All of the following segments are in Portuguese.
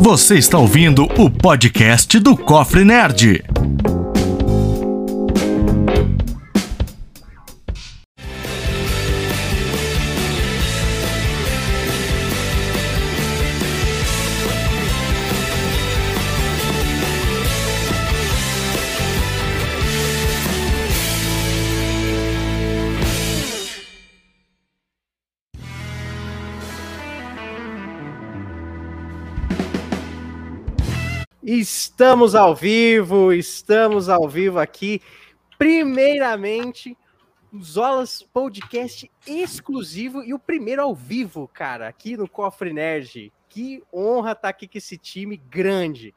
Você está ouvindo o podcast do Cofre Nerd. Estamos ao vivo aqui. Primeiramente, Zolas Podcast exclusivo e o primeiro ao vivo, cara, aqui no Cofre Nerd. Que honra estar aqui com esse time grande.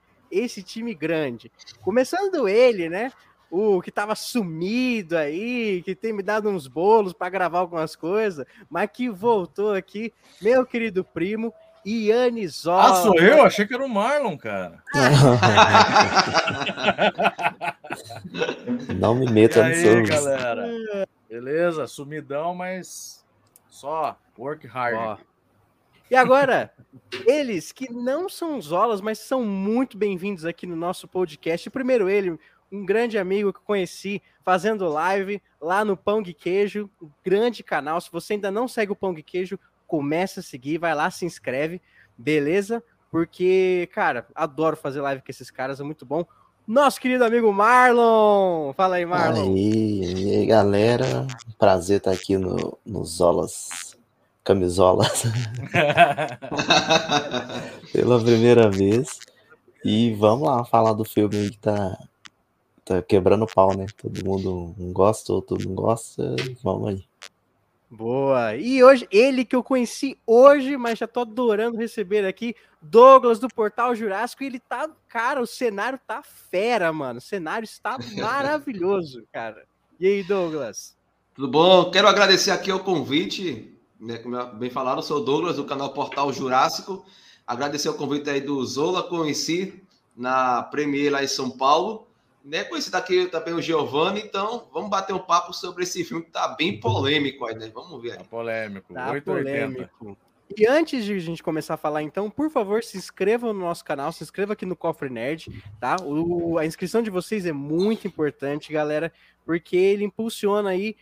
Começando ele, né? O que tava sumido aí, que tem me dado uns bolos para gravar algumas coisas, mas que voltou aqui, meu querido primo, Iana Zola. Ah, sou eu? Achei que era o Marlon, cara. Não me meta aí, galera. Beleza, sumidão, mas só work hard. Ó. E agora, eles que não são Zolas, mas são muito bem-vindos aqui no nosso podcast. Primeiro ele, um grande amigo que conheci fazendo live lá no Pão de Queijo, um grande canal. Se você ainda não segue o Pão de Queijo, começa a seguir, vai lá, se inscreve, beleza? Porque, cara, adoro fazer live com esses caras, é muito bom. Nosso querido amigo Marlon! Fala aí, Marlon! Aí, galera, prazer estar aqui no Zolas, Camisolas, pela primeira vez. E vamos lá falar do filme que tá quebrando pau, né? Todo mundo não gosta, outro não gosta, vamos aí. Boa! E hoje, ele que eu conheci hoje, mas já tô adorando receber aqui, Douglas do Portal Jurássico, e ele tá, cara, o cenário tá fera, mano, o cenário está maravilhoso, cara. E aí, Douglas? Tudo bom? Quero agradecer aqui o convite, como bem falaram, eu sou o Douglas do canal Portal Jurássico, agradecer o convite aí do Zola, conheci na Premiere lá em São Paulo, né, conhecido aqui também o Giovanni, então vamos bater um papo sobre esse filme que tá bem polêmico aí, né? Vamos ver. Tá polêmico, 880. E antes de a gente começar a falar, então, por favor, se inscrevam no nosso canal, se inscreva aqui no Cofre Nerd, tá? A inscrição de vocês é muito importante, galera, porque ele impulsiona aí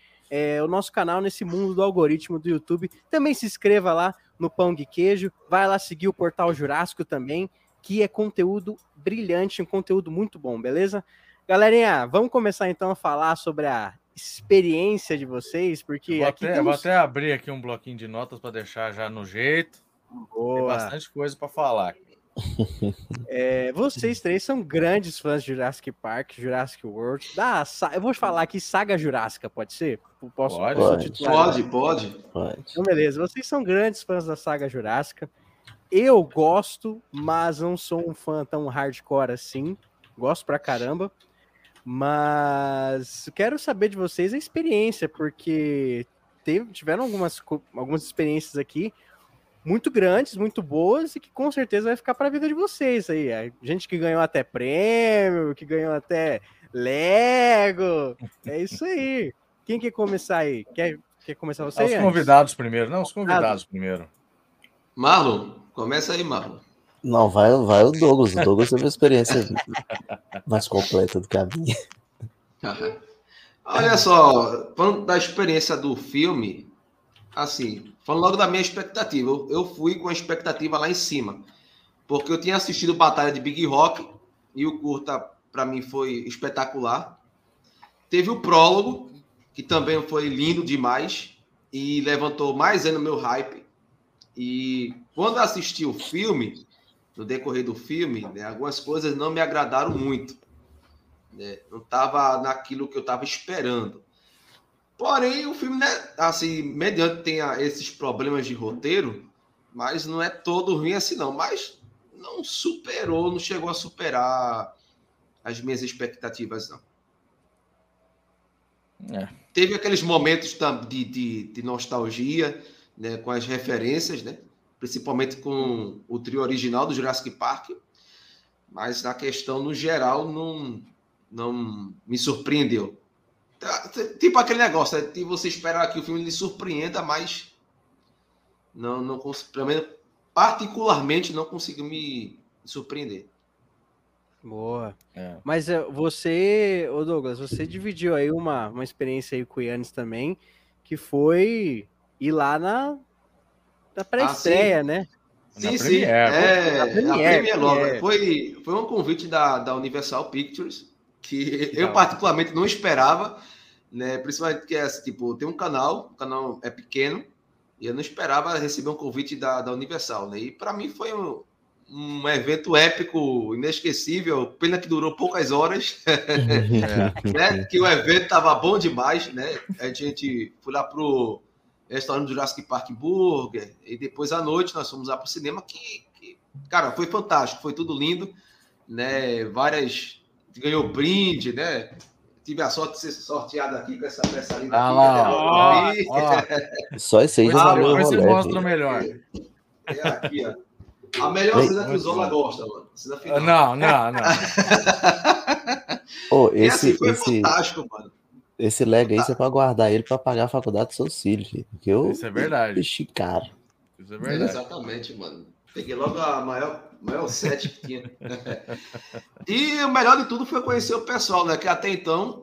o nosso canal nesse mundo do algoritmo do YouTube. Também se inscreva lá no Pão de Queijo, vai lá seguir o Portal Jurássico também, que é conteúdo brilhante, um conteúdo muito bom, beleza? Galerinha, vamos começar então a falar sobre a experiência de vocês, porque vou até abrir aqui um bloquinho de notas para deixar já no jeito. Boa. Tem bastante coisa para falar. Vocês três são grandes fãs de Jurassic Park, Jurassic World. Eu vou falar aqui Saga Jurássica, pode ser? Pode. Então, beleza, vocês são grandes fãs da Saga Jurássica. Eu gosto, mas não sou um fã tão hardcore assim. Gosto pra caramba. Mas quero saber de vocês a experiência, porque tiveram algumas experiências aqui muito grandes, muito boas, e que com certeza vai ficar pra vida de vocês aí. A gente que ganhou até prêmio, que ganhou até Lego. É isso aí. Quem quer começar aí? Quer começar você? Os convidados primeiro. Não, os convidados primeiro. Marlon, começa aí, Marlon. Não, vai o Douglas. O Douglas teve uma experiência mais completa do que a minha. Olha só, falando da experiência do filme, assim, falando logo da minha expectativa, eu fui com a expectativa lá em cima, porque eu tinha assistido Batalha de Big Rock e o curta, para mim, foi espetacular. Teve o prólogo, que também foi lindo demais e levantou mais ainda o meu hype. E quando assisti o filme... No decorrer do filme, né, algumas coisas não me agradaram muito. Né? Não estava naquilo que eu estava esperando. Porém, o filme, né, assim, mediante tem esses problemas de roteiro, mas não é todo ruim assim, não. Mas não superou, não chegou a superar as minhas expectativas, não. É. Teve aqueles momentos de nostalgia, né, com as referências, né? Principalmente com o trio original do Jurassic Park, mas na questão, no geral, não me surpreendeu. Tipo aquele negócio, né? Você espera que o filme lhe surpreenda, mas não particularmente não conseguiu me surpreender. Boa. É. Mas você, ô Douglas, você dividiu aí uma experiência aí com o Yannis também, que foi ir lá na pré-estreia, né? Sim, sim. Na Premiere. Foi um convite da Universal Pictures, que eu particularmente não esperava, né? Principalmente porque tem um canal é pequeno, e eu não esperava receber um convite da Universal, né? E para mim foi um evento épico, inesquecível, pena que durou poucas horas, né? Que o evento estava bom demais, né? A gente foi lá pro restaurante do Jurassic Park Burger, e depois à noite nós fomos lá pro cinema, que cara, foi fantástico, foi tudo lindo, né? Ganhou brinde, né? Tive a sorte de ser sorteado aqui com essa peça linda. Só isso aí. Depois você mostra o melhor. É aqui, ó. A melhor cena que o Zola gosta, mano. Final. Não. Foi fantástico, mano. Esse Lego aí, você pode guardar ele para pagar a faculdade do seu filho, filho. Porque isso é verdade. Peixe caro. Isso é verdade. Exatamente, mano. Peguei logo a maior set que tinha. E o melhor de tudo foi conhecer o pessoal, né? Que até então,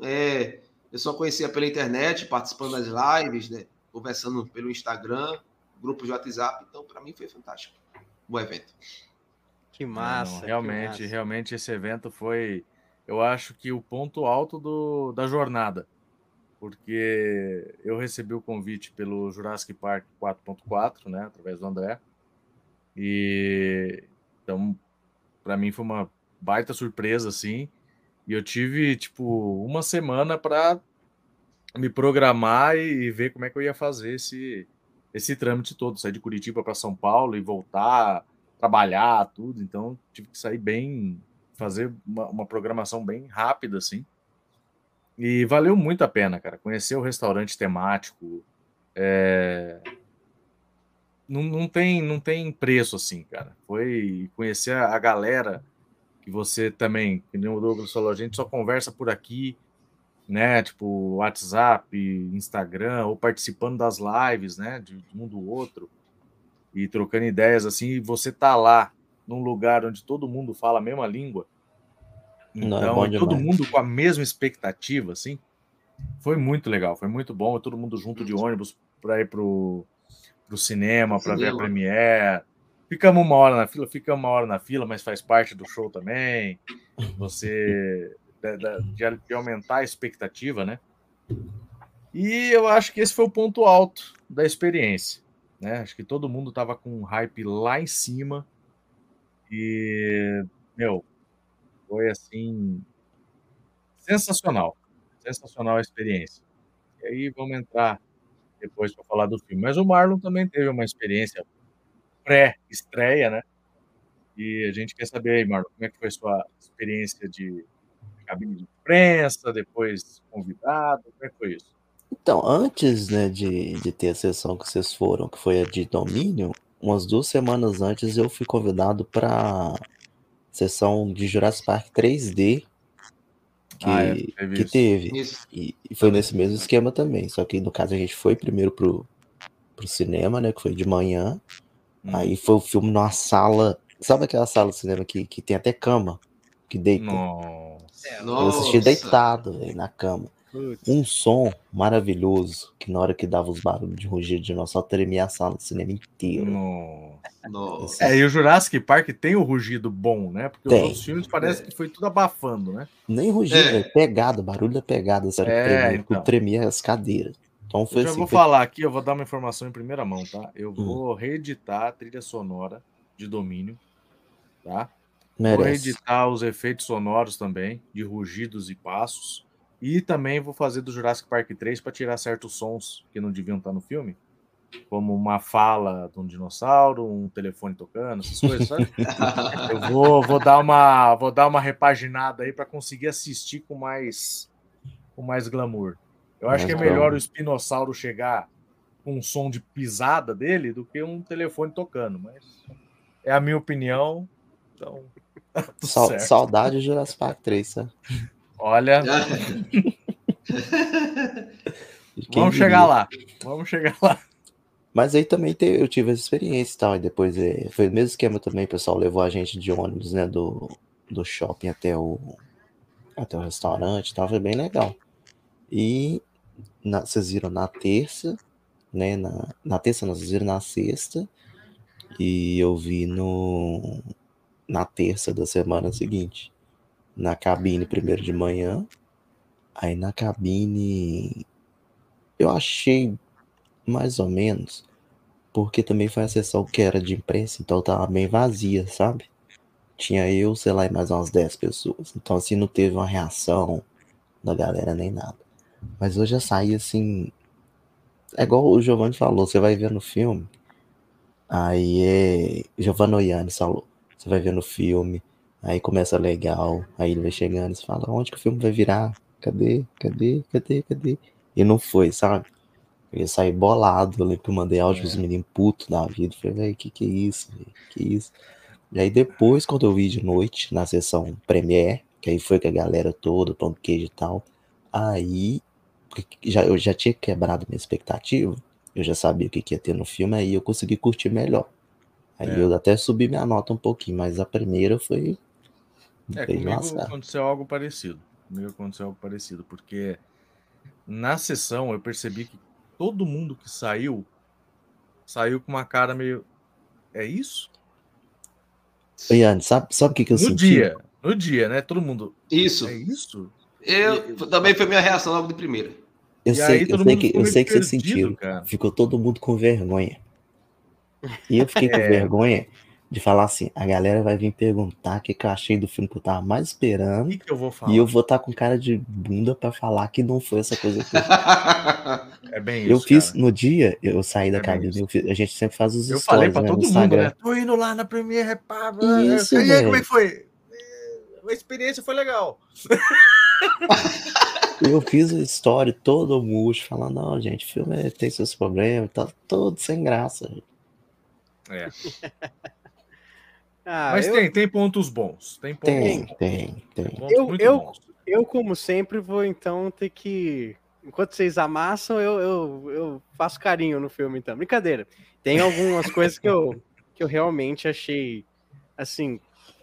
eu só conhecia pela internet, participando das lives, né? Conversando pelo Instagram, grupo de WhatsApp. Então, para mim, foi fantástico o evento. Que massa. Realmente, esse evento foi, eu acho que o ponto alto da jornada. Porque eu recebi o convite pelo Jurassic Park 4.4, né? Através do André. E então, para mim foi uma baita surpresa, assim, e eu tive, uma semana para me programar e ver como é que eu ia fazer esse trâmite todo, sair de Curitiba para São Paulo e voltar, trabalhar, tudo, então tive que sair bem, fazer uma programação bem rápida, assim, e valeu muito a pena, cara, conhecer o restaurante temático, Não tem preço, assim, cara. Foi conhecer a galera que você também, que nem o Douglas falou, a gente só conversa por aqui, né? WhatsApp, Instagram, ou participando das lives, né? De um do outro, e trocando ideias, assim, e você tá lá num lugar onde todo mundo fala a mesma língua. Então, todo mundo com a mesma expectativa, assim. Foi muito legal, foi muito bom. Todo mundo junto de ônibus para ir pro cinema, para ver a Premiere. Ficamos uma hora na fila, mas faz parte do show também. Você de aumentar a expectativa, né? E eu acho que esse foi o ponto alto da experiência, né? Acho que todo mundo tava com um hype lá em cima e, foi assim sensacional. Sensacional a experiência. E aí vamos entrar depois para falar do filme. Mas o Marlon também teve uma experiência pré-estreia, né? E a gente quer saber aí, Marlon, como é que foi a sua experiência de cabine de imprensa, depois convidado, como é que foi isso? Então, antes, né, de ter a sessão que vocês foram, que foi a de domínio, umas 2 semanas antes eu fui convidado para sessão de Jurassic Park 3D, que teve. E foi nesse mesmo esquema também, só que no caso a gente foi primeiro pro cinema, né, que foi de manhã, aí foi o filme numa sala, sabe aquela sala do cinema que tem até cama, que deita? Eu assisti deitado, véio, na cama. Um som maravilhoso, que na hora que dava os barulhos de rugir de nós, só tremia a sala do cinema inteiro. Nossa. E o Jurassic Park tem o rugido bom, né? Porque os outros filmes parece que foi tudo abafando, né? Nem rugido, pegado, barulho da pegada, sabe? Tremia as cadeiras. Então foi assim. Falar aqui, eu vou dar uma informação em primeira mão, tá? Eu vou reeditar a trilha sonora de domínio, tá? Merece. Vou reeditar os efeitos sonoros também, de rugidos e passos. E também vou fazer do Jurassic Park 3 para tirar certos sons que não deviam estar no filme, como uma fala de um dinossauro, um telefone tocando, essas coisas, sabe? Eu vou dar uma repaginada aí para conseguir assistir com mais glamour. Eu acho que é melhor o espinossauro chegar com um som de pisada dele do que um telefone tocando, mas é a minha opinião. Então, saudade do Jurassic Park 3, sabe? Olha, vamos chegar lá. Mas aí também eu tive essa experiência e tal, e depois foi o mesmo esquema também, o pessoal levou a gente de ônibus, né, do shopping até o restaurante e tal, foi bem legal. E vocês viram na terça, né, na terça não, vocês viram na sexta, e eu vi na terça da semana seguinte, na cabine primeiro de manhã, aí na cabine eu achei... mais ou menos, porque também foi a sessão que era de imprensa, então tava bem vazia, sabe? Tinha eu, sei lá, e mais umas 10 pessoas. Então, assim, não teve uma reação da galera nem nada. Mas hoje eu saí, assim... É igual o Giovanni falou, você vai ver no filme... Aí Giovanni Oianes falou, você vai ver no filme, aí começa legal, aí ele vai chegando e você fala, onde que o filme vai virar? Cadê? E não foi, sabe? Eu ia sair bolado, eu lembro que eu mandei áudio pros meninos putos da vida, falei, velho, que é isso, véio? Que é isso? E aí depois, quando eu vi de noite, na sessão Premiere, que aí foi com a galera toda, Pão de Queijo e tal, aí eu já tinha quebrado minha expectativa, eu já sabia o que ia ter no filme, aí eu consegui curtir melhor. Aí eu até subi minha nota um pouquinho, mas a primeira foi... Comigo aconteceu algo parecido, porque na sessão eu percebi que todo mundo que saiu com uma cara meio... É isso? Ian, sabe o que eu senti? No dia, né? Todo mundo... Isso. É isso? Também foi minha reação logo de primeira. Eu sei que você sentiu. Cara. Ficou todo mundo com vergonha. E eu fiquei com vergonha de falar assim, a galera vai vir perguntar o que eu achei do filme que eu tava mais esperando. O que eu vou falar? E eu vou estar com cara de bunda pra falar que não foi essa coisa que é bem isso, eu fiz, cara. No dia, eu saí da cabine, a gente sempre faz os stories, falei pra todo mundo, né? Tô indo lá na Premiere, pá, isso, e aí, como é que foi? A experiência foi legal. Eu fiz o story todo murcho, falando, não, gente, o filme tem seus problemas, tá todo sem graça. Gente. É. Mas tem pontos bons. Tem pontos bons. Eu, como sempre, vou então ter que... Enquanto vocês amassam, eu faço carinho no filme, então. Brincadeira. Tem algumas coisas que eu realmente achei, assim,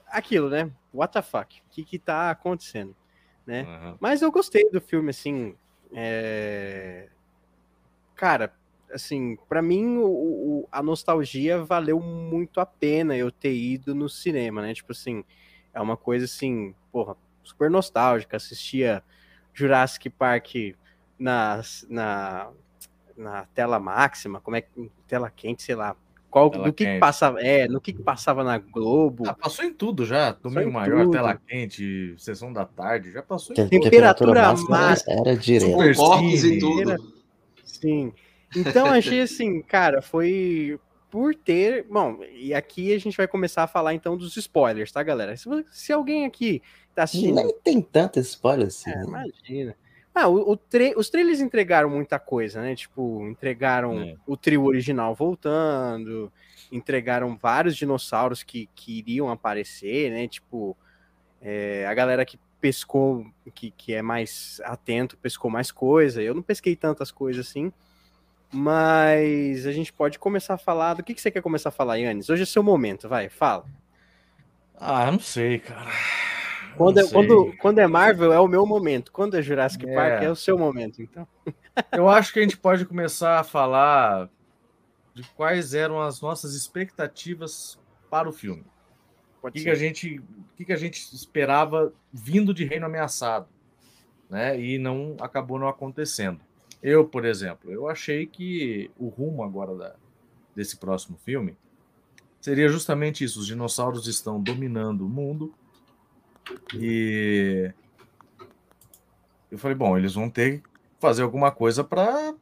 aquilo, né? What the fuck? O que tá acontecendo? Né? Uhum. Mas eu gostei do filme, assim... Cara... Assim, pra mim, a nostalgia valeu muito a pena eu ter ido no cinema, né? Tipo assim, é uma coisa assim, porra, super nostálgica. Assistia Jurassic Park na tela máxima, como é que... Tela quente, sei lá. Que passava, no que passava na Globo. Já passou em tudo já. Domingo Maior, tudo. Tela quente, Sessão da Tarde, já passou em tudo. Temperatura máxima. Era direto. Cortes e tudo. Sim. Então, achei assim, cara, foi por ter... Bom, e aqui a gente vai começar a falar, então, dos spoilers, tá, galera? Se alguém aqui tá assistindo... Nem tem tanto spoiler assim. Imagina. Ah, os trailers entregaram muita coisa, né? Tipo, entregaram o trio original voltando, entregaram vários dinossauros que iriam aparecer, né? Tipo, a galera que pescou, que é mais atento, pescou mais coisa. Eu não pesquei tantas coisas assim. Mas a gente pode começar a falar... Do que você quer começar a falar, Yannis? Hoje é seu momento, vai, fala. Ah, eu não sei, cara. Quando é Marvel, é o meu momento. Quando é Jurassic Park, é o seu momento, então. Eu acho que a gente pode começar a falar de quais eram as nossas expectativas para o filme. O que a gente esperava vindo de Reino Ameaçado, né? E acabou não acontecendo. Eu, por exemplo, eu achei que o rumo agora desse próximo filme seria justamente isso. Os dinossauros estão dominando o mundo e eu falei, bom, eles vão ter que fazer alguma coisa para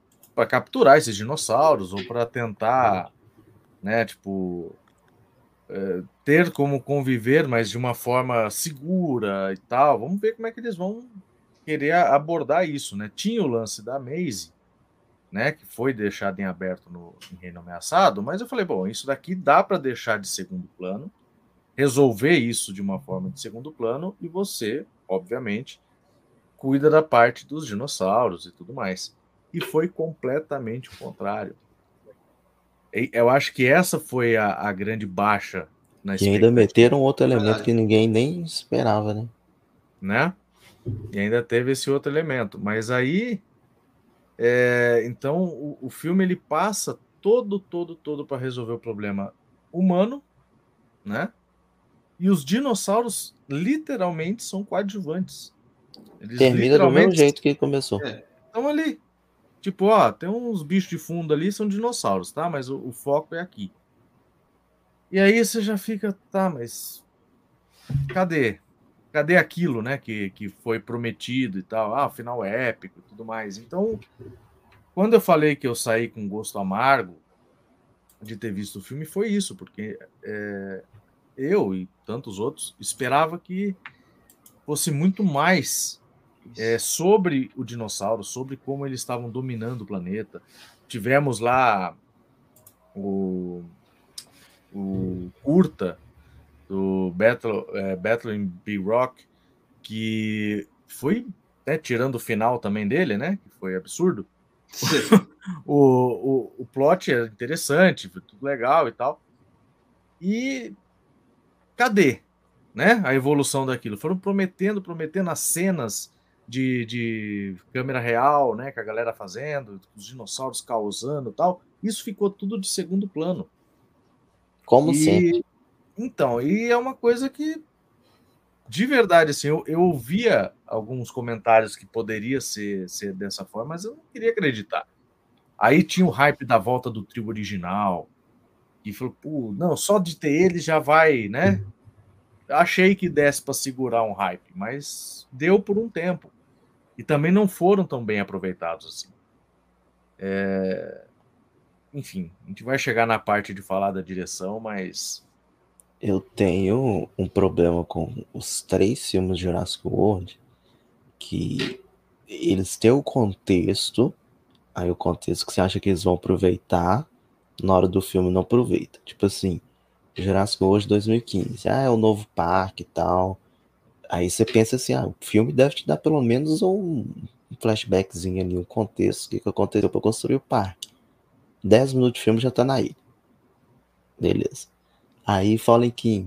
capturar esses dinossauros ou para tentar, né, tipo, ter como conviver, mas de uma forma segura e tal. Vamos ver como é que eles vão querer abordar isso, né? Tinha o lance da Maisie, né? Que foi deixado em aberto em Reino Ameaçado, mas eu falei, bom, isso daqui dá para deixar de segundo plano, resolver isso de uma forma de segundo plano, e você, obviamente, cuida da parte dos dinossauros e tudo mais. E foi completamente o contrário. Eu acho que essa foi a grande baixa. E ainda meteram outro elemento que ninguém nem esperava, né? Né? E ainda teve esse outro elemento. Mas aí, então, o filme ele passa todo para resolver o problema humano, né? E os dinossauros literalmente são coadjuvantes. Eles termina do mesmo jeito que ele começou. Estão ali. Tipo, ó, tem uns bichos de fundo ali, são dinossauros, tá? Mas o foco é aqui. E aí você já fica, tá, mas cadê? Cadê aquilo, né, que foi prometido e tal? Ah, o final é épico e tudo mais. Então, quando eu falei que eu saí com gosto amargo de ter visto o filme, foi isso, porque eu e tantos outros esperava que fosse muito mais sobre o dinossauro, sobre como eles estavam dominando o planeta. Tivemos lá o curta do Battle in Big Rock, que foi, tirando o final também dele, né, que foi absurdo. O plot é interessante, foi tudo legal e tal. E cadê, né, a evolução daquilo? Foram prometendo as cenas de câmera real, né, que a galera fazendo, os dinossauros causando e tal. Isso ficou tudo de segundo plano. Como sempre. Então, e é uma coisa que, de verdade, assim, eu ouvia alguns comentários que poderia ser dessa forma, mas eu não queria acreditar. Aí tinha o hype da volta do trio original, e falou, pô, não, só de ter ele já vai, né? Achei que desse para segurar um hype, mas deu por um tempo. E também não foram tão bem aproveitados assim. Enfim, a gente vai chegar na parte de falar da direção, mas... Eu tenho um problema com os 3 filmes de Jurassic World, que eles têm o contexto, aí o contexto que você acha que eles vão aproveitar, na hora do filme não aproveita. Tipo assim, Jurassic World 2015, é o novo parque e tal. Aí você pensa assim, o filme deve te dar pelo menos um flashbackzinho ali, um contexto, o que aconteceu para construir o parque. 10 minutos de filme já tá na ilha. Beleza. Aí falam que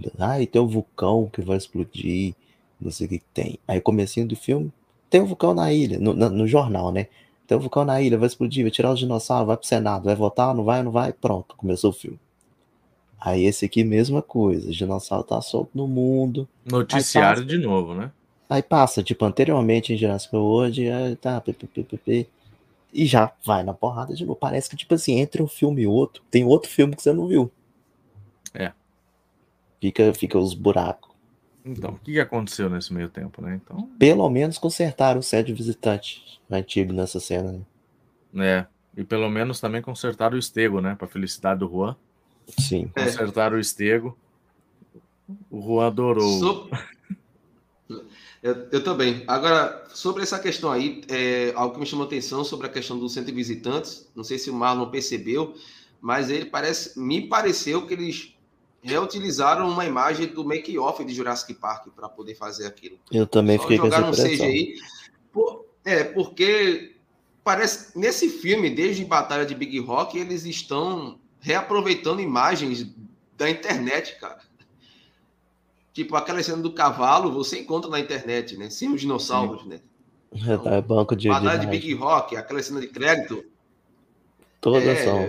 tem um vulcão que vai explodir, não sei o que tem. Aí comecinho do filme, tem um vulcão na ilha, no jornal, né? Tem um vulcão na ilha, vai explodir, vai tirar os dinossauros, vai pro Senado, vai votar, não vai, pronto, começou o filme. Aí esse aqui, mesma coisa, o dinossauro tá solto no mundo. Noticiário passa, de novo, né? Aí passa, tipo, anteriormente em Jurassic World, aí tá, e já vai na porrada de novo. Parece que, tipo assim, entre um filme e outro, tem outro filme que você não viu. Fica os buracos. Então, o que aconteceu nesse meio tempo, né? Então... Pelo menos consertaram o set visitante antigo nessa cena, né? E pelo menos também consertaram o estego, né? Pra felicidade do Juan. Sim. Consertaram o estego. O Juan adorou. Eu também. Agora, sobre essa questão aí, algo que me chamou a atenção sobre a questão do centro de visitantes, não sei se o Marlon percebeu, mas ele me pareceu que eles reutilizaram uma imagem do make-off de Jurassic Park para poder fazer aquilo. Eu também fiquei com essa impressão. Jogaram CGI. Porque parece, nesse filme, desde Batalha de Big Rock, eles estão reaproveitando imagens da internet, cara. Tipo, aquela cena do cavalo, você encontra na internet, né? Sem os dinossauros, né? Então, Batalha de Big Rock, aquela cena de crédito. Todas são.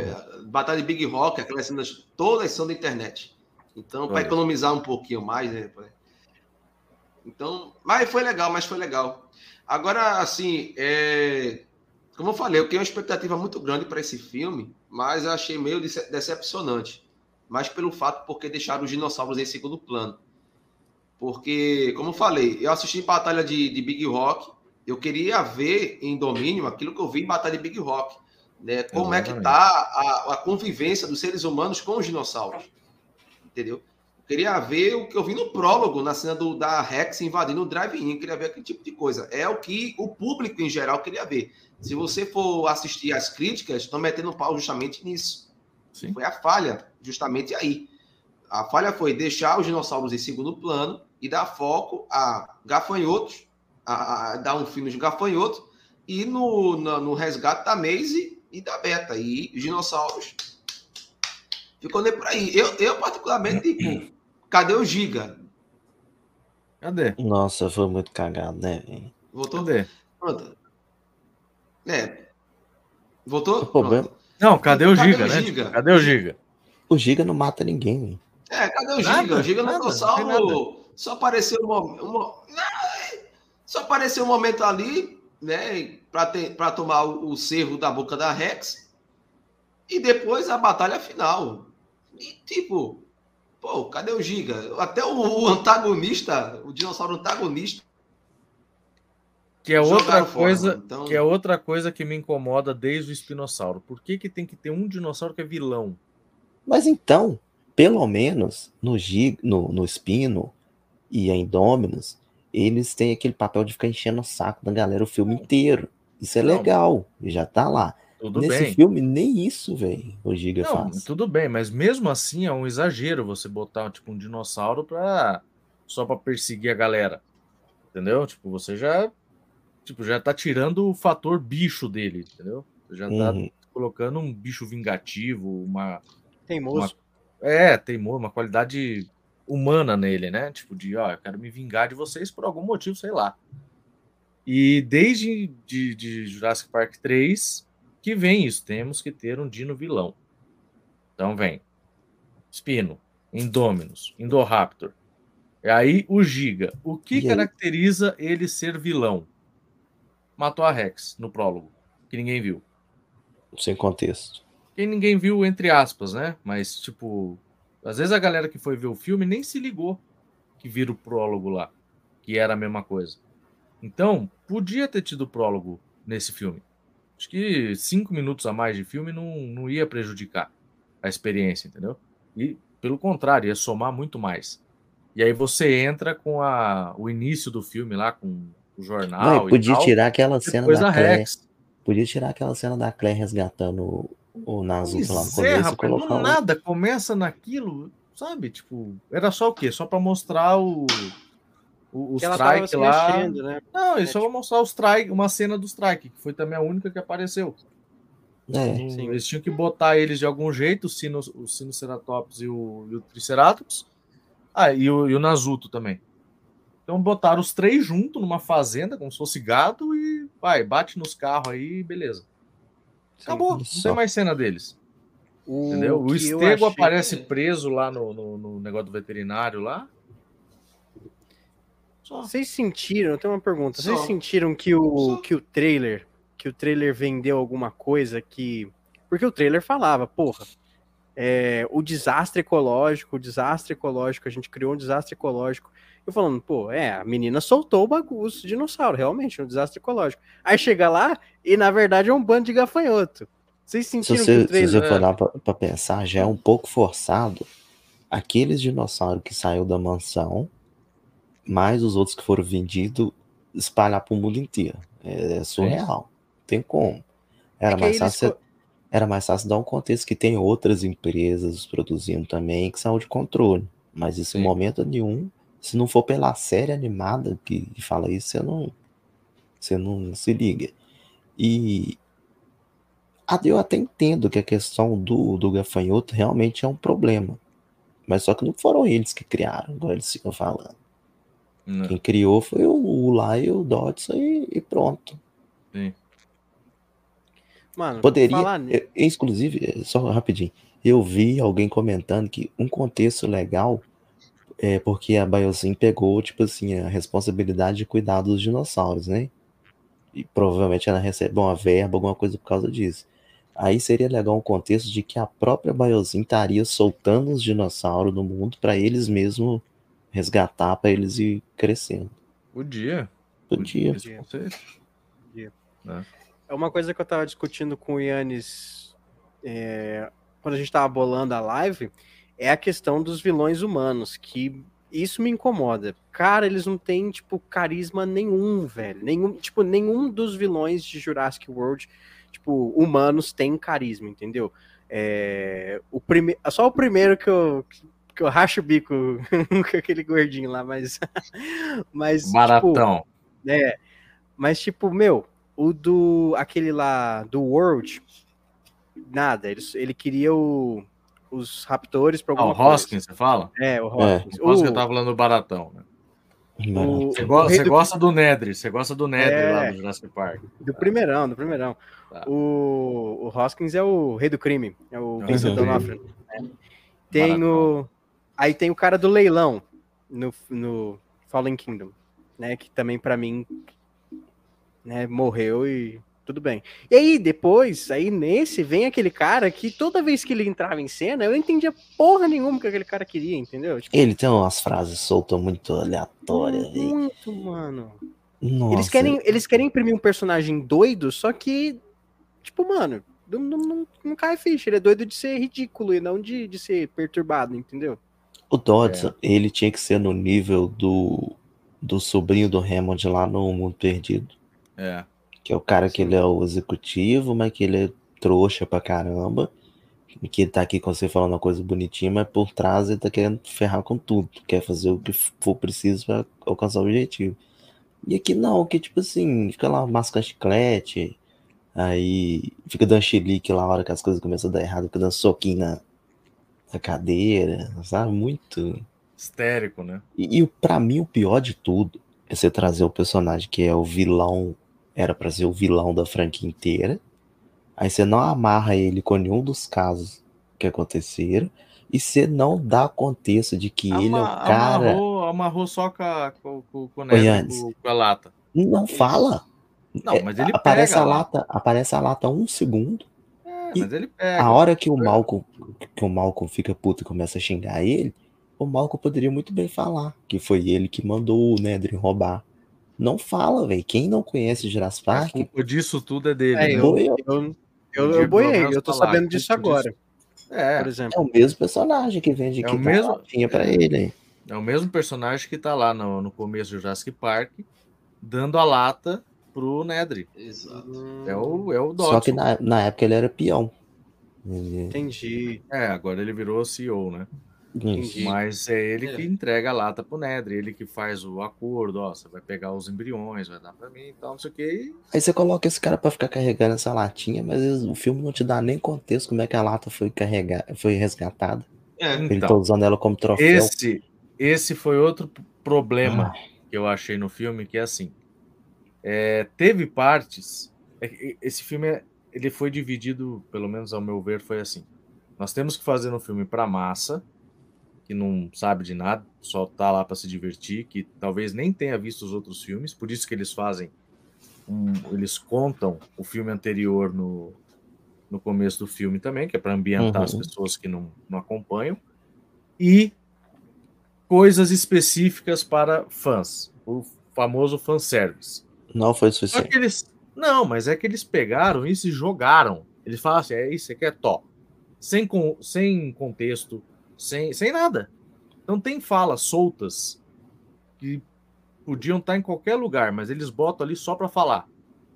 Batalha de Big Rock, aquelas cenas, todas são da internet. Então, para economizar um pouquinho mais, né? Então, mas foi legal. Agora, assim, como eu falei, eu tenho uma expectativa muito grande para esse filme, mas achei meio decepcionante. Mas pelo fato, porque deixaram os dinossauros em segundo plano. Porque, como eu falei, eu assisti Batalha de Big Rock, eu queria ver em Domínio aquilo que eu vi em Batalha de Big Rock. Né? Como é que está a convivência dos seres humanos com os dinossauros, entendeu? Eu queria ver o que eu vi no prólogo, na cena da Rex invadindo o drive-in, queria ver aquele tipo de coisa. É o que o público em geral queria ver. Se você for assistir as críticas, estão metendo pau justamente nisso. Sim. Foi a falha, justamente aí. A falha foi deixar os dinossauros em segundo plano e dar foco a gafanhotos, a dar um filme de gafanhotos, e no resgate da Maisie e da Beta, e os dinossauros Ficou nem por aí. Eu particularmente, tipo, cadê o Giga? Cadê? Nossa, foi muito cagado, né? Voltou? Cadê? Pronto. É. Voltou? Pronto. Não, cadê o Giga, né? Cadê o Giga? O Giga não mata ninguém, hein? É, cadê o Giga? O Giga não só apareceu um momento ali, né? Pra tomar o cervo da boca da Rex. E depois a batalha final. E tipo, pô, cadê o Giga? Até o antagonista, o dinossauro antagonista. Que é outra coisa, fora, então... que é outra coisa que me incomoda desde o espinossauro. Por que que tem que ter um dinossauro que é vilão? Mas então, pelo menos no Espino e a Indominus, eles têm aquele papel de ficar enchendo o saco da galera o filme inteiro. Isso é legal, já tá lá. Tudo Nesse bem. Filme, nem isso, velho, o Giga faz. Tudo bem, mas mesmo assim é um exagero você botar tipo um dinossauro só pra perseguir a galera. Entendeu? Tipo, você já tá tirando o fator bicho dele, entendeu? Você já tá colocando um bicho vingativo, teimoso. Teimoso, uma qualidade humana nele, né? Tipo de, eu quero me vingar de vocês por algum motivo, sei lá. E desde de Jurassic Park 3... que vem isso, temos que ter um dino vilão. Então vem Espino, Indominus, Indoraptor, e aí o Giga. O que caracteriza ele ser vilão? Matou a Rex no prólogo, que ninguém viu. Sem contexto. Que ninguém viu, entre aspas, né? Mas tipo, às vezes a galera que foi ver o filme nem se ligou que vira o prólogo lá, que era a mesma coisa. Então, podia ter tido prólogo nesse filme. Acho que 5 minutos a mais de filme não ia prejudicar a experiência, entendeu? E, pelo contrário, ia somar muito mais. E aí você entra com o início do filme lá, com o jornal podia e tal. Tirar aquela cena da Claire. Podia tirar aquela cena da Claire resgatando o Nasus lá no começo. Não nada, começa naquilo, sabe? Tipo, era só o quê? Só pra mostrar o strike lá. Mexendo, né? Não, ele só vai mostrar o strike, uma cena do strike, que foi também a única que apareceu. Eles tinham que botar eles de algum jeito, o Sinoceratops e o Triceratops. Ah, e o Nasuto também. Então botaram os três juntos numa fazenda, como se fosse gado, e bate nos carros aí, beleza. Acabou, não tem mais cena deles. Entendeu? O Estego aparece preso lá no negócio do veterinário lá. Vocês sentiram, eu tenho uma pergunta, vocês sentiram que o trailer vendeu alguma coisa que... Porque o trailer falava, o desastre ecológico, a gente criou um desastre ecológico. Eu falando, a menina soltou o bagunço, o dinossauro, realmente, um desastre ecológico. Aí chega lá e, na verdade, é um bando de gafanhoto. Vocês sentiram que o trailer... Se você for lá pra pensar, já é um pouco forçado. Aqueles dinossauros que saiu da mansão, mais os outros que foram vendidos, espalhar para o mundo inteiro. É surreal. Não tem como. Era mais fácil dar um contexto que tem outras empresas produzindo também que são de controle. Mas isso em momento nenhum, se não for pela série animada que fala isso, você não se liga. E eu até entendo que a questão do gafanhoto realmente é um problema. Mas só que não foram eles que criaram, igual eles ficam falando. Não. Quem criou foi o Lai e o Dodgson e pronto. Sim. Mano, inclusive, só rapidinho, eu vi alguém comentando que um contexto legal é porque a Biosyn pegou, tipo assim, a responsabilidade de cuidar dos dinossauros, né? E provavelmente ela recebe uma verba, alguma coisa por causa disso. Aí seria legal um contexto de que a própria Biosyn estaria soltando os dinossauros do mundo para eles mesmos resgatar, para eles ir crescendo. Podia. É uma coisa que eu tava discutindo com o Yannis quando a gente tava bolando a live, é a questão dos vilões humanos, que isso me incomoda. Cara, eles não têm, tipo, carisma nenhum, velho. Nenhum dos vilões de Jurassic World, tipo, humanos tem carisma, entendeu? Só o primeiro que eu racho o bico com aquele gordinho lá, mas Baratão. Tipo, mas tipo, o do... Aquele lá do World, nada. Ele queria o... os raptores para alguma coisa. O Hoskins, você fala? É, o Hoskins. É. O Hoskins que eu tava falando baratão, né? Você gosta do Nedry lá do Jurassic Park. Do primeirão. Tá. O Hoskins é o rei do crime, é o vencedor do Afro. Aí tem o cara do leilão no Fallen Kingdom, né? Que também pra mim, né, morreu e tudo bem. E aí depois, aí nesse vem aquele cara que toda vez que ele entrava em cena, eu não entendia porra nenhuma que aquele cara queria, entendeu? Tipo, ele tem umas frases soltas muito aleatórias. Muito, véio. Mano. Nossa. Eles querem imprimir um personagem doido, só que, tipo, mano, não cai ficha. Ele é doido de ser ridículo e não de ser perturbado, entendeu? O Dodgson, ele tinha que ser no nível do sobrinho do Hammond lá no Mundo Perdido. É. Que é o cara que ele é o executivo, mas que ele é trouxa pra caramba, que ele tá aqui com você falando uma coisa bonitinha, mas por trás ele tá querendo ferrar com tudo, quer fazer o que for preciso pra alcançar o objetivo. E aqui não, que tipo assim, fica lá mascando chiclete, aí fica dando xilique lá na hora que as coisas começam a dar errado, fica dando soquinho na cadeira, sabe? Muito... histérico, né? E pra mim o pior de tudo é você trazer o personagem que é o vilão, era pra ser o vilão da franquia inteira, aí você não amarra ele com nenhum dos casos que aconteceram, e você não dá contexto de que ele é o cara... Amarrou só com a lata. Não fala. Não, mas ele aparece pega a lata um segundo, mas ele pega. A hora que o Malcolm fica puto e começa a xingar ele, o Malcolm poderia muito bem falar que foi ele que mandou o Nedry roubar. Não fala, velho. Quem não conhece o Jurassic Park... O disso tudo é dele. Eu boiei. Eu tô sabendo disso agora. Por exemplo. É o mesmo personagem que vende aqui. É o mesmo personagem que tá lá no começo do Jurassic Park, dando a lata pro Nedry. Exato. É o Dodgson. Só que na época ele era peão. Entendi. Agora ele virou CEO, né? Entendi. Mas é ele que entrega a lata pro Nedry, ele que faz o acordo, ó, você vai pegar os embriões, vai dar pra mim e tal, não sei o que. Aí você coloca esse cara pra ficar carregando essa latinha, mas o filme não te dá nem contexto como é que a lata foi resgatada. Então, ele tá usando ela como troféu. Esse foi outro problema que eu achei no filme, que é assim, teve partes, esse filme ele foi dividido, pelo menos ao meu ver, foi assim, nós temos que fazer um filme pra massa, que não sabe de nada, só tá lá para se divertir, que talvez nem tenha visto os outros filmes, por isso que eles fazem, eles contam o filme anterior no começo do filme também, que é para ambientar as pessoas que não acompanham, e coisas específicas para fãs, o famoso fanservice. Não foi suficiente. Não, mas é que eles pegaram isso e jogaram. Eles falam assim, isso aqui é top. Sem contexto, sem nada. Então tem falas soltas que podiam estar em qualquer lugar, mas eles botam ali só pra falar,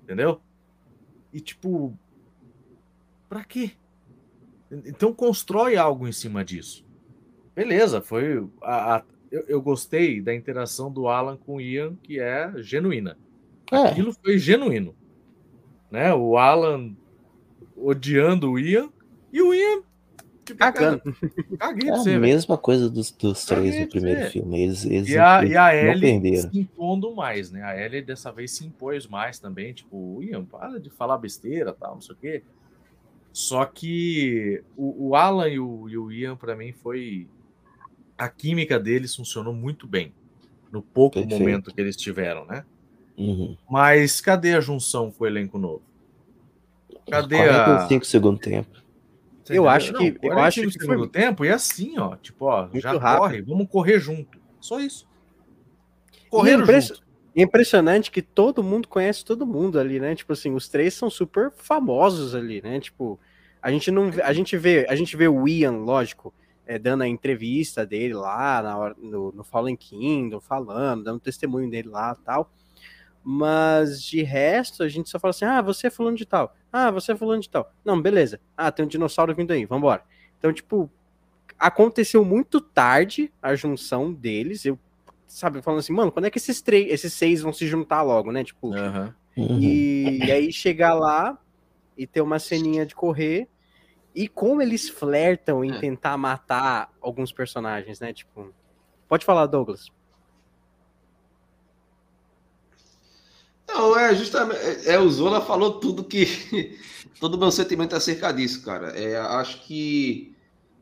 entendeu? E tipo, pra quê? Então constrói algo em cima disso. Beleza, foi eu gostei da interação do Alan com o Ian, que é genuína. Aquilo foi genuíno, né? O Alan odiando o Ian e o Ian cagando. Caguei pra você, a mesma coisa dos três no primeiro filme. Eles e a Ellie se impondo mais, né? A Ellie dessa vez se impôs mais também. Tipo, Ian, para de falar besteira, tal, não sei o quê. Só que o Alan e o Ian, pra mim, foi... A química deles funcionou muito bem. No pouco momento que eles tiveram, né? Mas cadê a junção com o elenco novo? Cadê 45 segundos tempo. Eu acho que foi o tempo e assim, ó, tipo, ó, muito já rápido. Corre, vamos correr junto. Só isso. Correr junto. É impressionante que todo mundo conhece todo mundo ali, né? Tipo assim, os três são super famosos ali, né? Tipo, a gente vê o Ian, lógico, dando a entrevista dele lá na hora no Fallen Kingdom, falando, dando testemunho dele lá, tal. Mas de resto a gente só fala assim, você é fulano de tal, você é fulano de tal, não, beleza, tem um dinossauro vindo aí, vambora. Então, tipo, aconteceu muito tarde a junção deles, eu, sabe, falando assim, mano, quando é que esses seis vão se juntar logo, né, tipo, E aí chegar lá e ter uma ceninha de correr E como eles flertam em tentar matar alguns personagens, né? Tipo, pode falar, Douglas. Não, é justamente... o Zola falou tudo que... todo o meu sentimento acerca disso, cara. Acho que...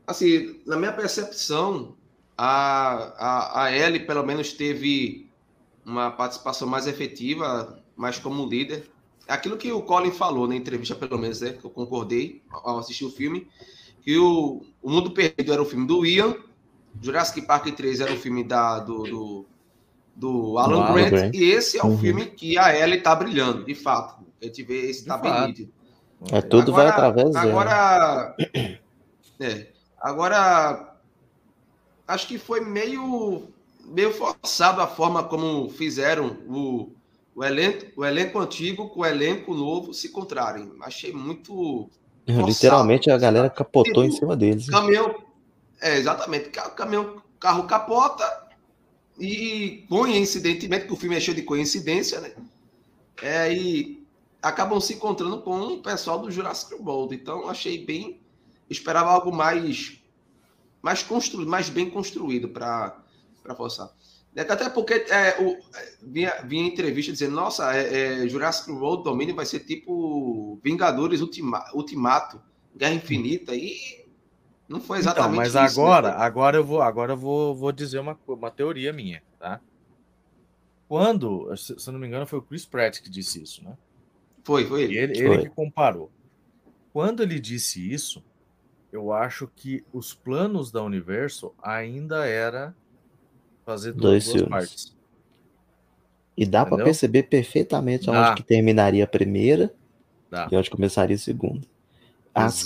assim, na minha percepção, a Ellie, pelo menos, teve uma participação mais efetiva, mais como líder. Aquilo que o Colin falou na entrevista, pelo menos, né, que eu concordei ao assistir o filme, que o Mundo Perdido era o filme do Ian, Jurassic Park 3 era o filme do Alan Grant, e esse é o filme que a Ellie está brilhando, de fato. A gente vê esse está bem nítido. Tudo vai através dela. Agora, acho que foi meio forçado a forma como fizeram o elenco antigo com o elenco novo se encontrarem. Achei muito forçado. Literalmente a galera capotou em cima deles. Caminhão, exatamente. Carro capota e coincidentemente, que o filme é cheio de coincidência, né? E acabam se encontrando com o pessoal do Jurassic World. Então, achei bem... esperava algo mais bem construído para forçar. Até porque vinha entrevista dizendo, nossa, Jurassic World Domínio vai ser tipo Vingadores Ultimato, Guerra Infinita, e não foi exatamente isso. Então, mas isso, agora eu vou dizer uma teoria minha, tá? Quando, se eu não me engano, foi o Chris Pratt que disse isso, né? Foi ele. Ele que comparou. Quando ele disse isso, eu acho que os planos da Universo ainda era fazer duas partes. E dá para perceber perfeitamente onde que terminaria a primeira e onde começaria a segunda.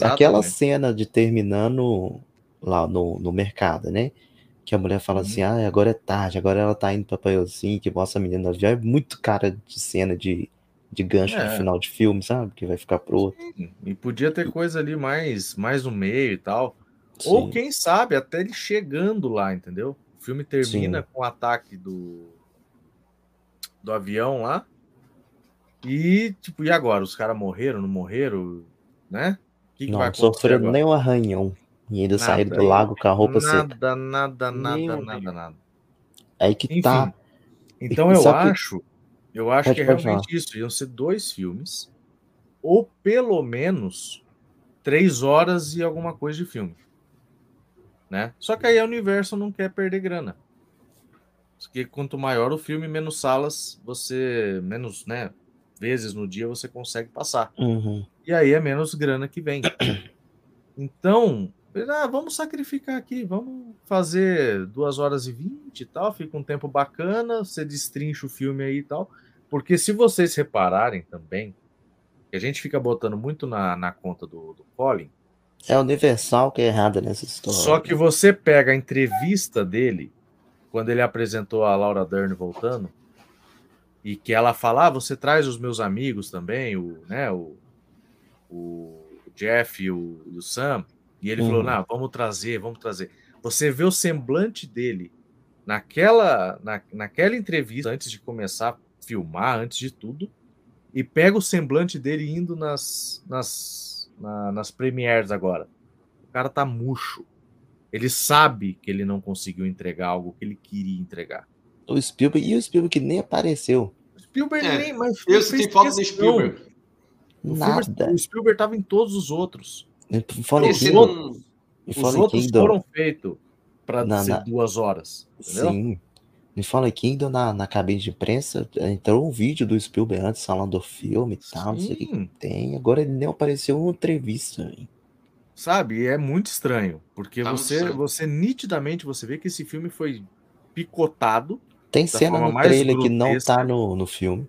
Aquela cena de terminando lá no mercado, né? Que a mulher fala assim, agora é tarde, agora ela tá indo pra Paiozinho, que mostra a menina já é muito cara de cena de gancho no final de filme, sabe? Que vai ficar pro outro. Sim. E podia ter coisa ali mais no meio e tal. Sim. Ou quem sabe, até ele chegando lá, entendeu? O filme termina com o ataque do avião lá. E, tipo, e agora? Os caras morreram, não morreram? Né? O que vai acontecer? Não sofreram nem um arranhão. E ainda saíram do lago com a roupa seca. Nada. Aí que enfim, tá. Então eu acho que é realmente isso. Iam ser 2 filmes, ou pelo menos 3 horas e alguma coisa de filme. Né? Só que aí a Universal não quer perder grana. Porque quanto maior o filme, menos salas você... menos, né, vezes no dia você consegue passar. Uhum. E aí é menos grana que vem. Então, vamos sacrificar aqui. Vamos fazer 2 horas e 20 e tal. Fica um tempo bacana. Você destrincha o filme aí e tal. Porque se vocês repararem também, a gente fica botando muito na conta do Colin. É Universal que é errada nessa história. Só que você pega a entrevista dele, quando ele apresentou a Laura Dern voltando, e que ela fala, você traz os meus amigos também, o Jeff e o Sam, e ele falou, não, vamos trazer. Você vê o semblante dele naquela entrevista, antes de começar a filmar, antes de tudo, e pega o semblante dele indo nas premieres agora. O cara tá murcho. Ele sabe que ele não conseguiu entregar algo que ele queria entregar. O Spielberg que nem apareceu. O Spielberg nem... mas eu senti falta do Spielberg. Nada. O Spielberg tava em todos os outros. Os outros foram feitos para ser 2 horas. Entendeu? Sim. Me fala aqui, ainda na cabine de imprensa, entrou um vídeo do Spielberg antes falando do filme e tal, não sei o que tem. Agora ele nem apareceu em uma entrevista. Hein? Sabe, é muito estranho, porque você nitidamente você vê que esse filme foi picotado. Tem cena no trailer que não tá no filme.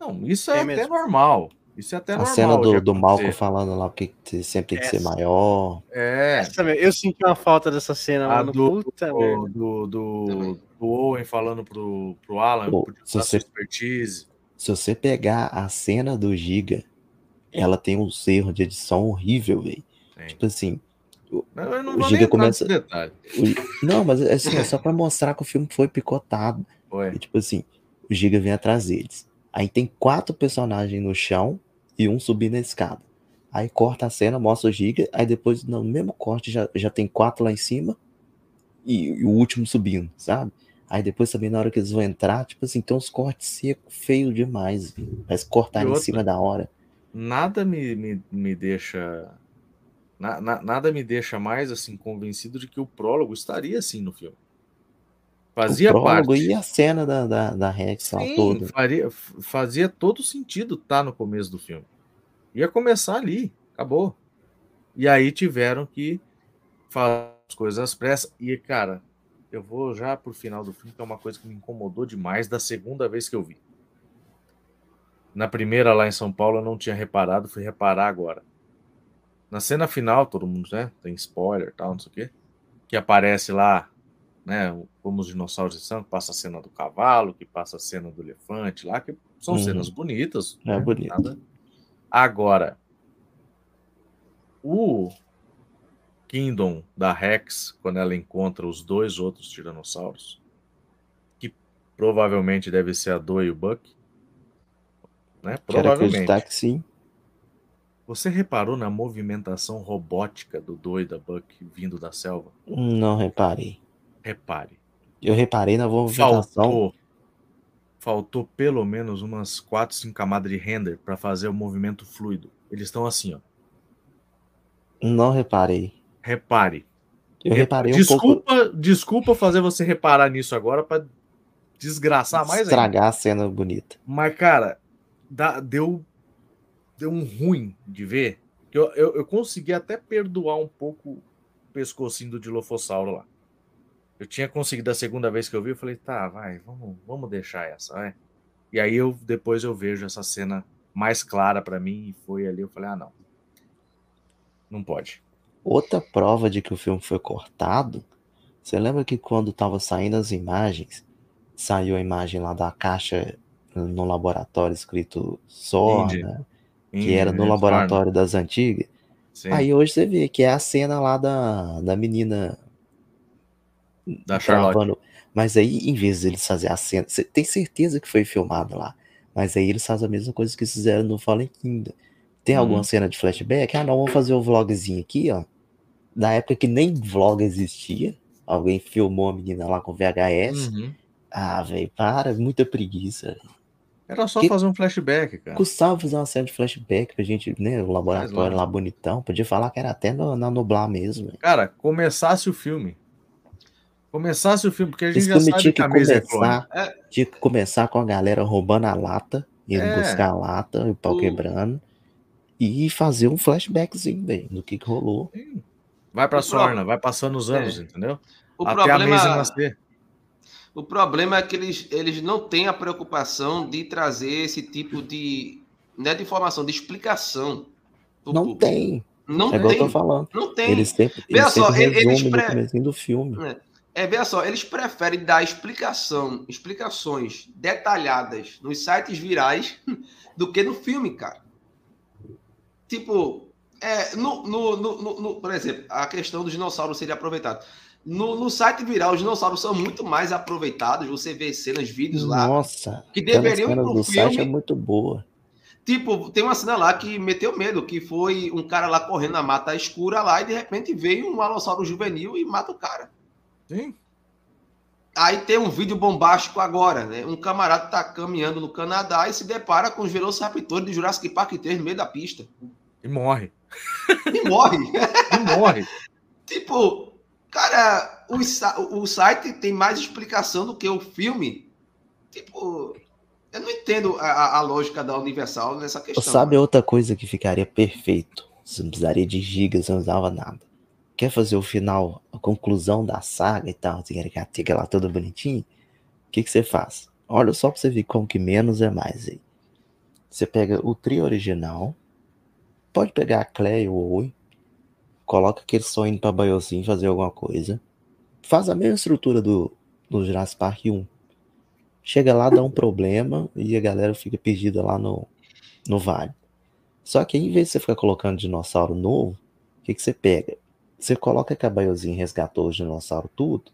Não, isso é até normal. Isso é até normal. A cena do Malcolm falando lá que sempre tem que ser maior. Eu senti uma falta dessa cena lá no do Owen falando pro Alan, podia usar sua expertise. Se você pegar a cena do Giga, ela tem um erro de edição horrível, velho. Tipo assim, o Giga começa... Não, mas assim, é só pra mostrar que o filme foi picotado. E, tipo assim, o Giga vem atrás deles. Aí tem 4 personagens no chão e um subindo a escada. Aí corta a cena, mostra o Giga, aí depois, no mesmo corte, já tem 4 lá em cima e o último subindo, sabe? Aí depois também, na hora que eles vão entrar, tipo assim, tem uns cortes secos, feios demais, mas cortar em cima da hora. Nada me deixa... Nada me deixa mais, assim, convencido de que o prólogo estaria, assim, no filme. Fazia o parte. E a cena da reação toda. Fazia todo sentido estar no começo do filme. Ia começar ali, acabou. E aí tiveram que fazer as coisas às pressas. E, cara, eu vou já pro final do filme, que é uma coisa que me incomodou demais da segunda vez que eu vi. Na primeira, lá em São Paulo, eu não tinha reparado, fui reparar agora. Na cena final, todo mundo, né? Tem spoiler e tal, não sei o quê. Que aparece lá, né, como os dinossauros de São, que passa a cena do cavalo, que passa a cena do elefante lá, que são cenas bonitas. É, né, bonito. Nada. Agora, o Kingdom da Rex, quando ela encontra os 2 outros tiranossauros, que provavelmente deve ser a Doe e o Buck, né? Provavelmente. Quero acreditar que sim. Você reparou na movimentação robótica do Doe e da Buck vindo da selva? Não reparei. Repare. Eu reparei na movimentação. Faltou pelo menos umas 4-5 camadas de render para fazer o movimento fluido. Eles estão assim, ó. Não reparei. Repare. Eu reparei pouco. Desculpa fazer você reparar nisso agora para desgraçar mais ainda. Estragar a cena bonita. Mas, cara, deu um ruim de ver. Eu consegui até perdoar um pouco o pescocinho do Dilophosauro lá. Eu tinha conseguido a segunda vez que eu vi, eu falei, tá, vai, vamos deixar essa, vai. E aí depois eu vejo essa cena mais clara pra mim e foi ali, eu falei, ah, não. Não pode. Outra prova de que o filme foi cortado, você lembra que quando tava saindo as imagens, saiu a imagem lá da caixa no laboratório escrito Sorna, que era no laboratório das antigas. Sim. Aí hoje você vê que é a cena lá da menina... da Charlotte. Travando. Mas aí, em vez de eles fazerem a cena, você tem certeza que foi filmado lá, mas aí eles fazem a mesma coisa que eles fizeram no Fallen Kingdom. Tem alguma cena de flashback? Ah, não, vamos fazer um vlogzinho aqui, ó. Na época que nem vlog existia, alguém filmou a menina lá com VHS. Ah, velho, para, muita preguiça. Era só fazer um flashback, cara. Custava fazer uma cena de flashback pra gente, né, o laboratório lá bonitão, podia falar que era até na Nublar mesmo. Véio. Cara, começasse o filme. Começasse o filme, porque a gente já sabe que a mesa é clone. Tinha que começar com a galera roubando a lata, indo buscar a lata, o pau quebrando, e fazer um flashbackzinho bem do que rolou. Vai pra Sorna, vai passando os anos, entendeu? Até a mesa nascer. O problema é que eles não têm a preocupação de trazer esse tipo de... Não é de informação, de explicação. Não tem. Não tem. É o que eu tô falando. Não tem. Eles sempre resumem no comecinho do filme. Veja só, eles preferem dar explicações detalhadas nos sites virais do que no filme, cara. Tipo, por exemplo, a questão dos dinossauros seria aproveitada. No site viral, os dinossauros são muito mais aproveitados. Você vê cenas, vídeos lá. Nossa, que deveriam ir pro filme. Site é muito boa. Tipo, tem uma cena lá que meteu medo, que foi um cara lá correndo na mata escura lá e de repente veio um alossauro juvenil e mata o cara. Sim. Aí tem um vídeo bombástico agora, né? Um camarada tá caminhando no Canadá e se depara com os velociraptores de Jurassic Park 3 no meio da pista. E morre. E morre. Tipo, cara, o site tem mais explicação do que o filme. Tipo, eu não entendo a lógica da Universal nessa questão. Sabe, mano? Outra coisa que ficaria perfeito? Você não precisaria de gigas, você não usava nada. Quer fazer o final, a conclusão da saga e tal, tica lá todo bonitinho, o que você faz? Olha só pra você ver como que menos é mais aí. Você pega o trio original, pode pegar a Claire e o Owen, coloca que eles estão indo pra Baiozinho fazer alguma coisa, faz a mesma estrutura do Jurassic Park 1. Chega lá, dá um problema e a galera fica perdida lá no vale. Só que aí, em vez de você ficar colocando dinossauro novo, o que você pega? Você coloca que a Baiozinho resgatou os dinossauros tudo,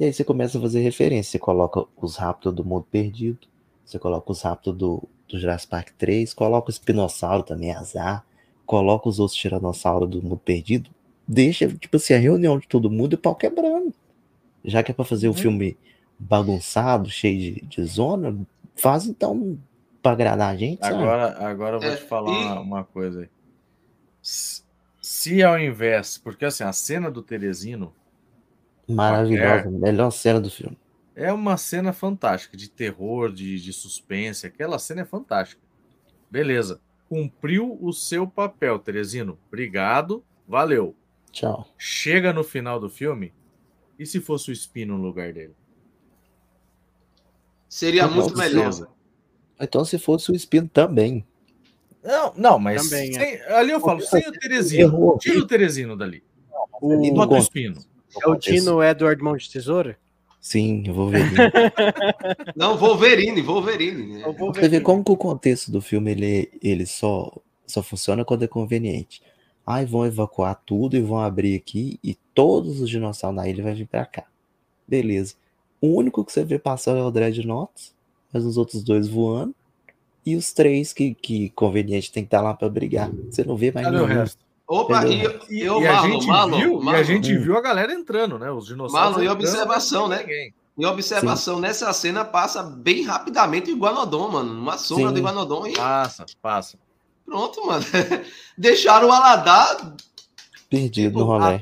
e aí você começa a fazer referência. Você coloca os raptors do Mundo Perdido, você coloca os raptors do Jurassic Park 3, coloca o espinossauro também, azar, coloca os outros tiranossauros do mundo perdido, deixa, tipo assim, a reunião de todo mundo e pau quebrando. Já que é pra fazer um filme bagunçado, cheio de zona, faz então pra agradar a gente, sabe? Agora eu vou te falar uma coisa aí. Se ao invés, porque assim, a cena do Teresino... Maravilhosa, melhor cena do filme. É uma cena fantástica, de terror, de suspense, aquela cena é fantástica. Beleza, cumpriu o seu papel, Teresino. Obrigado, valeu. Tchau. Chega no final do filme, e se fosse o Espino no lugar dele? Seria muito melhor. Então se fosse o Espino também. Não, mas também, ali eu falo, sem o Teresino. Errou. Tira o Teresino dali. Bota o Espino. É o Dino Edward Mão de Tesoura? Sim, Wolverine. Não, Wolverine. Né? Você vê como que o contexto do filme ele só funciona quando é conveniente. Aí vão evacuar tudo e vão abrir aqui e todos os dinossauros na ilha vão vir pra cá. Beleza. O único que você vê passando é o Dreadnought, mas os outros dois voando e os três que conveniente tem que estar lá pra brigar. Você não vê mais nada. Cadê o resto? Opa, e a gente viu a galera entrando, né? Os dinossauros. Marlon, e observação, né? E observação, nessa cena passa bem rapidamente o Iguanodon, mano. Uma sombra do Iguanodon. E... Passa. Pronto, mano. Deixaram o Aladar perdido no rolê.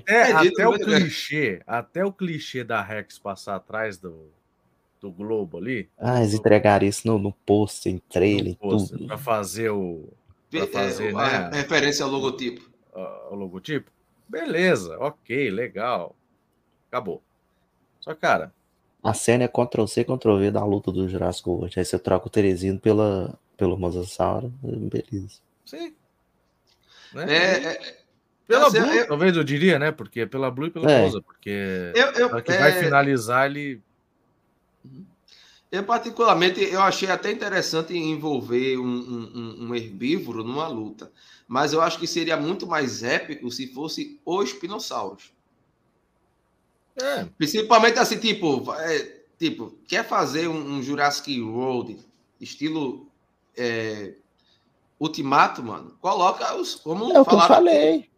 Até o clichê da Rex passar atrás do globo ali. Eles entregaram isso no pôster, em trailer, tudo. Pra fazer a referência ao logotipo. O logotipo, beleza, ok, legal, acabou. Só cara, a cena é Ctrl+C, Ctrl+V da luta do Jurassic World. Aí você troca o Teresino pelo Mosasauro, beleza. Sim, né? Pela Blue, talvez eu diria, né? Porque pela Blue e pela Mosa, porque que vai finalizar ele. Eu particularmente, eu achei até interessante envolver um herbívoro numa luta, mas eu acho que seria muito mais épico se fosse os espinossauros. Principalmente assim, tipo quer fazer um Jurassic World estilo Ultimato, mano? Coloca os... Como eu falei.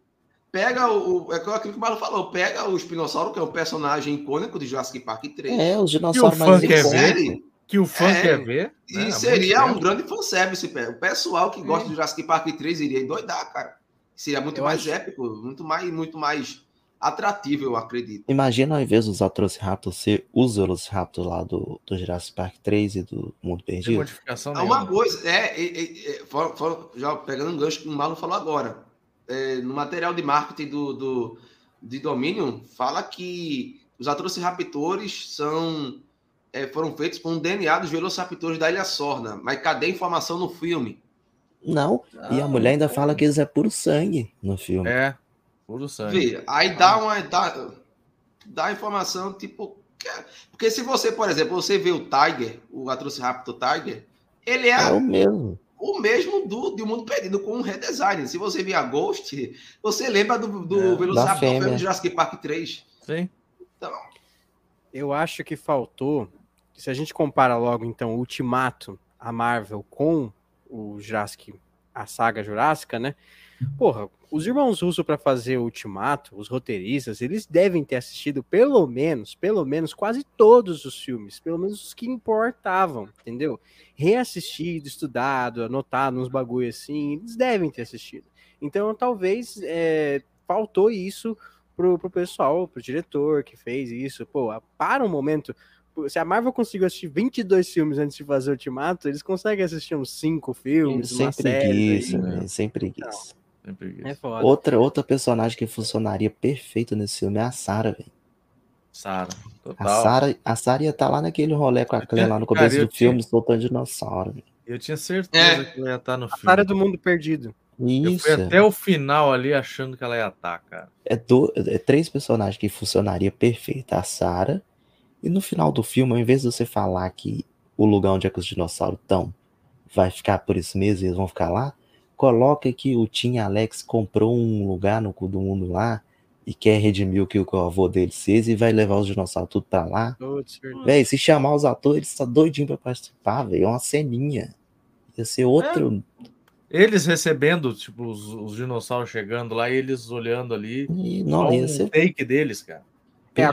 Pega o... É aquilo que o Marlon falou. Pega o Espinossauro, que é um personagem icônico de Jurassic Park 3. Os dinossauros mais icônicos. Que o fã quer ver. E seria um grande fanservice. O pessoal que gosta de Jurassic Park 3 iria endoidar, cara. Seria muito épico, muito mais atrativo, eu acredito. Imagina, ao invés dos Atrociraptors ser os Velociraptors lá do Jurassic Park 3 e do Mundo Perdido. Tem modificação nenhuma. Uma coisa... já pegando um gancho que o Marlon falou agora. No material de marketing de Dominion, fala que os Atrociraptores foram feitos com o DNA dos Velociraptors da Ilha Sorna. Mas cadê a informação no filme? Não, e a mulher ainda fala que eles é puro sangue no filme. Puro sangue. Vê, aí dá informação, tipo... Porque se você, por exemplo, você vê o Tiger, o Atrociraptor Tiger, ele é o mesmo. O mesmo do Mundo Perdido, com um redesign. Se você via Ghost, você lembra do Velociraptor do Jurassic Park 3. Sim. Então... Eu acho que faltou, se a gente compara logo, então, o Ultimato, a Marvel, com o Jurassic, a Saga Jurássica, né? Porra, os irmãos Russo, para fazer o Ultimato, os roteiristas, eles devem ter assistido pelo menos quase todos os filmes, pelo menos os que importavam, entendeu? Reassistido, estudado, anotado uns bagulho assim, eles devem ter assistido. Então, talvez faltou isso pro pessoal, pro diretor que fez isso. Pô, para um momento... Se a Marvel conseguiu assistir 22 filmes antes de fazer o Ultimato, eles conseguem assistir uns 5 filmes, uma série. Sem preguiça. Sem preguiça. É foda. Outra personagem que funcionaria perfeito nesse filme é a Sarah, velho. A Sarah ia estar lá naquele rolê com a Claire lá no começo do filme, soltando dinossauro, velho. Eu tinha certeza que ela ia estar no filme. A Sarah do Mundo Perdido. Isso. Eu fui até o final ali achando que ela ia estar, cara. É três personagens que funcionaria perfeito. A Sarah... E no final do filme, ao invés de você falar que o lugar onde é que os dinossauros estão vai ficar por isso mesmo e eles vão ficar lá, coloca que o Tim Alex comprou um lugar no cu do mundo lá e quer redimir o que o avô dele fez e vai levar os dinossauros tudo pra lá. Véi, se chamar os atores, eles estão doidinhos pra participar, velho. É uma ceninha. Ia ser outro... Eles recebendo, tipo, os dinossauros chegando lá e eles olhando ali. E não é um fake deles, cara. É,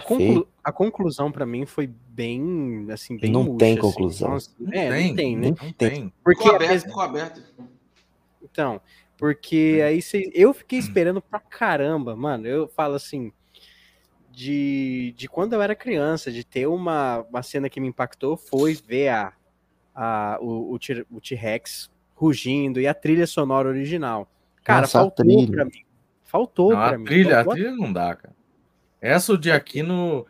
a conclusão pra mim foi bem, assim, bem não murcha, tem assim. Conclusão. Nossa, não não tem, né? Não tem. Porque ficou aberto. Então, porque aí eu fiquei esperando pra caramba, mano. Eu falo assim, de quando eu era criança, de ter uma cena que me impactou foi ver o T-Rex rugindo e a trilha sonora original. Cara, nossa, faltou pra mim. A trilha não dá, cara. Essa o de Aquino...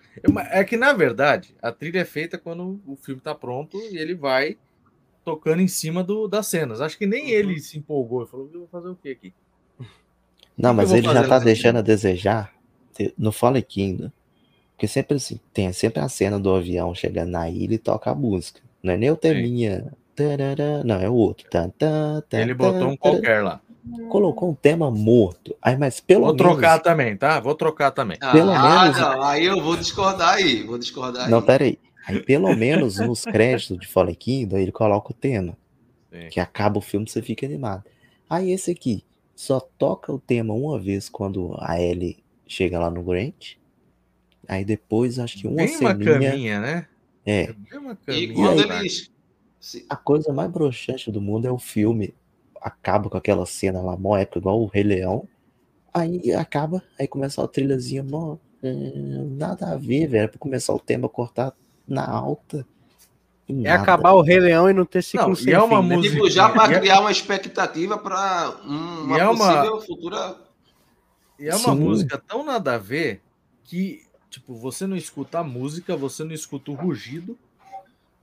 É que, na verdade, a trilha é feita quando o filme tá pronto e ele vai tocando em cima das cenas. Acho que nem ele se empolgou. Ele falou, eu vou fazer o quê aqui? Não, mas ele já tá deixando a desejar. Não fala aqui ainda. Porque sempre assim, tem sempre a cena do avião chegando na ilha e toca a música. Não é nem o teminha... Não, é o outro. Ele botou um qualquer lá. Colocou um tema morto. Aí, mas pelo menos... Vou trocar também. Pelo menos... Aí eu vou discordar aí. Não, peraí. Aí pelo menos nos créditos de Fallen Kingdom, ele coloca o tema. Sim. Que acaba o filme, você fica animado. Aí esse aqui, só toca o tema uma vez quando a Ellie chega lá no Grant. Aí depois, acho que uma ceninha... Bem uma caminha, né? É. E quando eles... Sim. A coisa mais broxante do mundo é o filme. Acaba com aquela cena lá, mó épica, igual o Rei Leão. Aí acaba, aí começa a trilhazinha, mó. Nada a ver, velho. É pra começar o tema, cortar na alta. É acabar o Rei Leão e não ter ciclo sem fim, né? Tipo, já pra criar uma expectativa pra uma possível futura. E é uma música tão nada a ver que, tipo, você não escuta a música, você não escuta o rugido.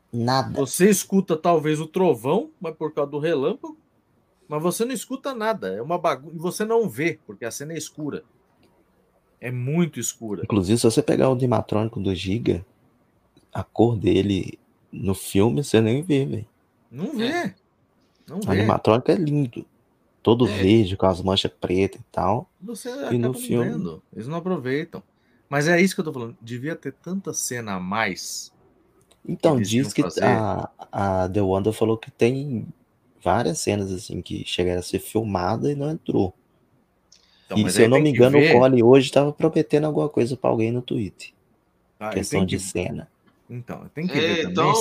Nada. Você escuta talvez o trovão, mas por causa do relâmpago, mas você não escuta nada. É uma bagunça. E você não vê, porque a cena é escura. É muito escura. Inclusive, se você pegar o animatrônico do Giga, a cor dele no filme você nem vê, velho. Não vê. O animatrônico é lindo. Todo verde, com as manchas pretas e tal. Você e no filme vendo. Eles não aproveitam. Mas é isso que eu tô falando. Devia ter tanta cena a mais. Então, diz que a The Wonder falou que tem várias cenas assim que chegaram a ser filmadas e não entrou. Então, e se eu não me engano, o Colin hoje estava prometendo alguma coisa para alguém no Twitter. Ah, questão de cena. Então, tem que ver também.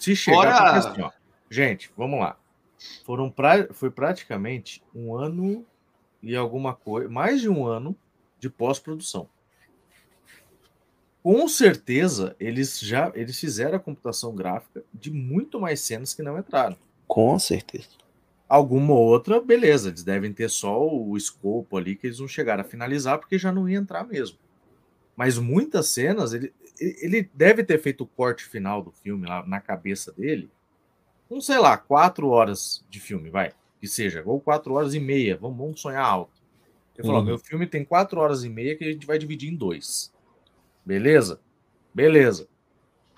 Se chegar... Porque, assim, ó, gente, vamos lá. Foi praticamente um ano e alguma coisa... Mais de um ano de pós-produção. Com certeza, eles fizeram a computação gráfica de muito mais cenas que não entraram. Com certeza. Alguma outra, beleza. Eles devem ter só o escopo ali que eles não chegaram a finalizar, porque já não ia entrar mesmo. Mas muitas cenas, ele deve ter feito o corte final do filme lá na cabeça dele. Não sei lá, 4 horas de filme, vai. Que seja, ou 4 horas e meia. Vamos sonhar alto. Ele falou, meu filme tem 4 horas e meia que a gente vai dividir em 2. Beleza.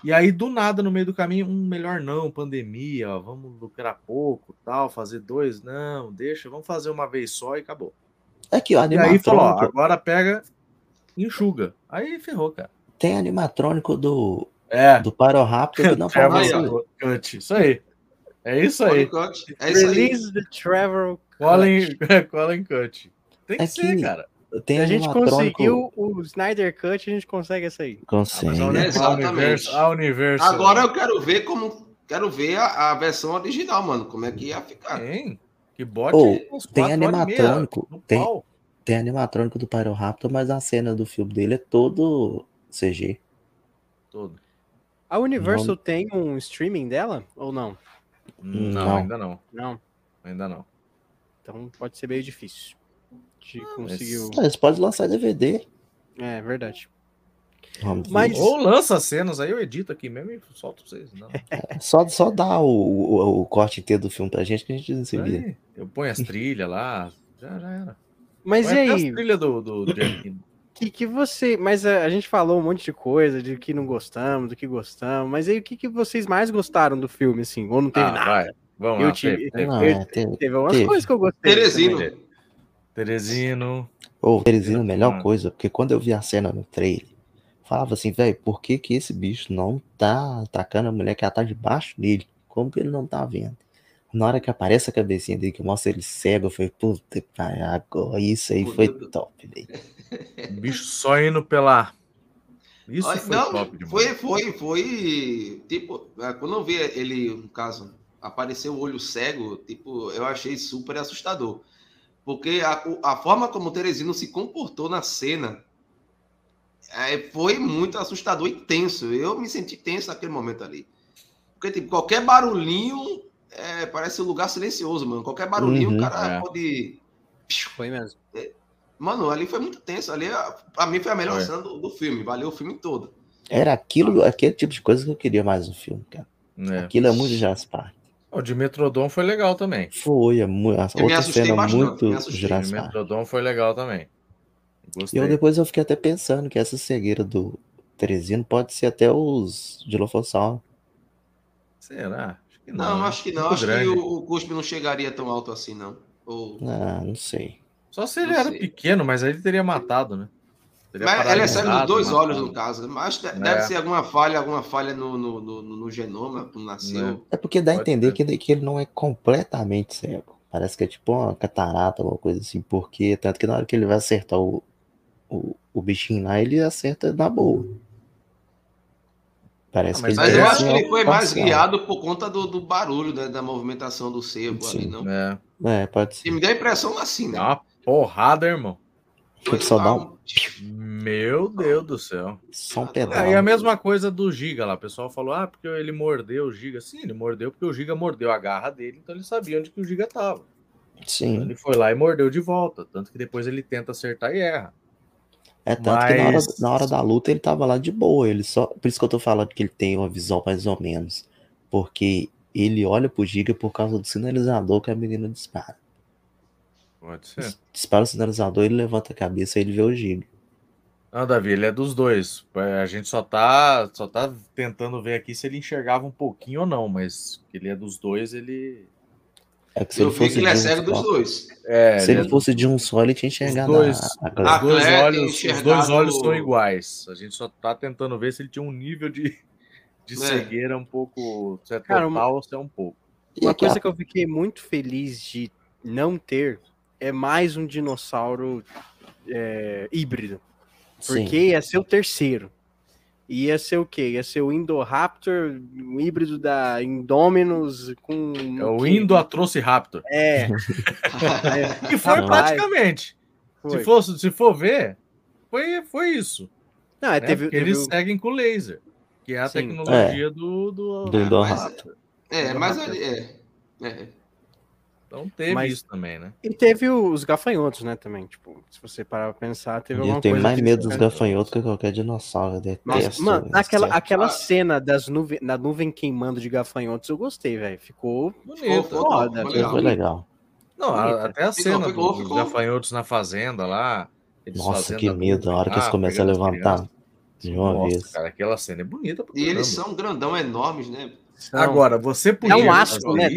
E aí, do nada, no meio do caminho, melhor não, pandemia, ó, vamos lucrar pouco, tal, fazer 2, não, deixa, vamos fazer uma vez só e acabou. Aqui, ó, animatrônico. E aí falou, ó, agora pega, enxuga. Aí ferrou, cara. Tem animatrônico do Paro Rápido que não fala mais. Isso aí. É isso aí. Release the Travel Colin Cut. Tem que ser, cara. Se a gente conseguiu o Snyder Cut, a gente consegue essa aí. Consegue. Exatamente. Agora eu quero ver a versão original, mano. Como é que ia ficar? Que bote. Tem animatrônico. Tem animatrônico do Pyroraptor, mas a cena do filme dele é todo CG. Todo. A Universal tem um streaming dela ou não? Não, ainda não. Não. Ainda não. Então pode ser meio difícil. Conseguiu... Mas pode lançar DVD. É verdade. Mas... Ou lança cenas, aí eu edito aqui mesmo e solto pra vocês. Não. Só dá o corte inteiro do filme pra gente que a gente não se vê. Eu ponho as trilhas lá, já era. Mas põe e aí? As trilhas do que você... Mas a gente falou um monte de coisa, de que não gostamos, do que gostamos, mas aí o que vocês mais gostaram do filme, assim? Ou não teve nada? Vai. Vamos lá. Teve algumas coisas que eu gostei. Teresino. Teresino. Teresino, melhor coisa, porque quando eu vi a cena no trailer, falava assim, velho, por que esse bicho não tá atacando a mulher que ela tá debaixo dele? Como que ele não tá vendo? Na hora que aparece a cabecinha dele, que mostra ele cego, eu falei, puta, agora isso aí foi top, velho. Bicho só indo pela... Isso olha, foi não, top demais. Foi, tipo, quando eu vi ele, no caso, apareceu o olho cego, tipo, eu achei super assustador. Porque a forma como o Teresino se comportou na cena foi muito assustador e tenso. Eu me senti tenso naquele momento ali. Porque, tipo, qualquer barulhinho... parece um lugar silencioso, mano. Qualquer barulhinho, o cara pode... Foi mesmo. Mano, ali foi muito tenso. Ali, pra mim, foi a melhor cena do filme. Valeu o filme todo. Era aquele tipo de coisa que eu queria mais no filme, cara. É. Aquilo é muito Jurassic Park. O de Metrodon foi legal também. Foi. Outra cena muito Jurassic Park. O de Metrodon foi legal também. Gostei. E depois eu fiquei até pensando que essa cegueira do Teresino pode ser até os Dilophosaurus. Será? Não, acho que não. Acho grande. Que o cuspe não chegaria tão alto assim, não. Ou... não sei. Só se ele era pequeno, mas aí ele teria matado, né? Mas ele recebe os dois olhos, no caso. Mas deve ser alguma falha no genoma, como nasceu. É porque dá a entender que ele não é completamente cego. Parece que é tipo uma catarata, alguma coisa assim. Porque, tanto que na hora que ele vai acertar o bichinho lá, ele acerta na boa. Mas eu acho que ele foi mais guiado por conta do barulho, né, da movimentação do cervo ali, não? Pode ser. E me deu a impressão assim, né? É uma porrada, irmão. Só dá um... Meu Deus do céu. Só um pedal. E a mesma coisa do Giga lá. O pessoal falou, porque ele mordeu o Giga. Sim, ele mordeu porque o Giga mordeu a garra dele, então ele sabia onde que o Giga tava. Sim. Então ele foi lá e mordeu de volta. Tanto que depois ele tenta acertar e erra. É tanto que na hora da luta ele tava lá de boa, ele só... Por isso que eu tô falando que ele tem uma visão mais ou menos. Porque ele olha pro Giga por causa do sinalizador que a menina dispara. Pode ser. Dispara o sinalizador, ele levanta a cabeça e ele vê o Giga. Não, Davi, ele é dos dois. A gente só tá tentando ver aqui se ele enxergava um pouquinho ou não, mas ele é dos dois, ele... É que se eu ele fosse vi que ele é cego dos dois. Se ele fosse de um só, ele tinha enxergado os dois olhos estão iguais. A gente só tá tentando ver se ele tinha um nível de cegueira um pouco... Se é total ou se é um pouco. Uma coisa que eu fiquei muito feliz de não ter é mais um dinossauro híbrido. Porque ia ser o terceiro. Ia ser o quê? Ia ser o Indoraptor, um híbrido da Indominus com... É o Indoatrociraptor. E foi praticamente. Foi. Se for ver, foi isso. Não, né? Porque eles seguem com o laser, que é a tecnologia do Indoraptor. Então teve isso também, né? E teve os gafanhotos, né, também. Tipo, se você parar pra pensar, teve alguma coisa... Eu tenho mais medo dos gafanhotos que qualquer dinossauro. Nossa, mano, aquela cena da nuvem queimando de gafanhotos, eu gostei, velho. Ficou foda. Foi legal. Não, até a cena dos gafanhotos na fazenda lá. Nossa, que medo. A hora que eles começam a levantar de uma vez. Cara, aquela cena é bonita. E eles são grandão, enormes, né? Agora, você podia... Dá um asco, né?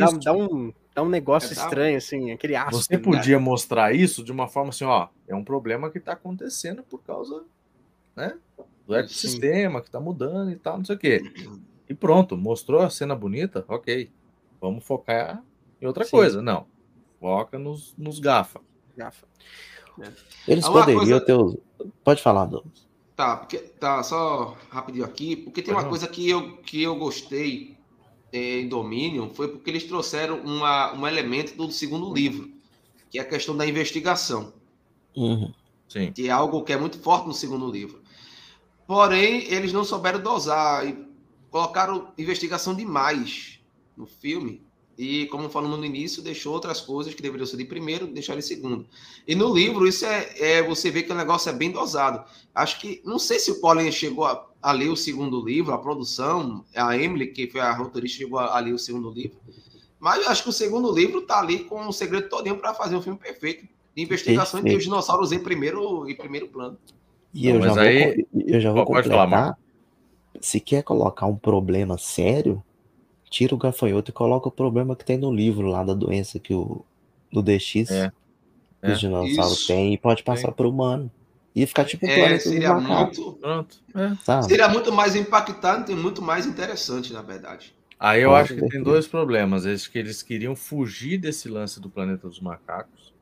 Dá um negócio estranho, assim, aquele asco. Você podia mostrar isso de uma forma assim, é um problema que tá acontecendo por causa, né, do ecossistema que tá mudando e tal, não sei o quê. E pronto, mostrou a cena bonita, ok. Vamos focar em outra coisa. Não, foca nos gafa. Eles poderiam ter... Pode falar, Douglas. Tá, só rapidinho aqui, porque tem uma coisa que eu gostei em Dominion, foi porque eles trouxeram um elemento do segundo livro, que é a questão da investigação. Sim. Que é algo que é muito forte no segundo livro. Porém, eles não souberam dosar e colocaram investigação demais no filme. E, como falamos no início, deixou outras coisas que deveriam ser de primeiro, deixaram em segundo. E no livro, isso você vê que o negócio é bem dosado. Acho que, não sei se o Colin chegou a ler o segundo livro, a produção, a Emily, que foi a roteirista, chegou a ler o segundo livro. Mas acho que o segundo livro está ali com o segredo todinho para fazer um filme perfeito de investigação e os dinossauros em primeiro plano. E eu, mas já aí, eu já vou completar. Falar, se quer colocar um problema sério, tira o gafanhoto e coloca o problema que tem no livro lá da doença que do DX que os dinossauros têm e pode passar para o humano. E ficar tipo seria muito, sabe? Seria muito mais impactante e muito mais interessante, na verdade. Aí eu acho que tem dois problemas. Acho que eles queriam fugir desse lance do Planeta dos Macacos.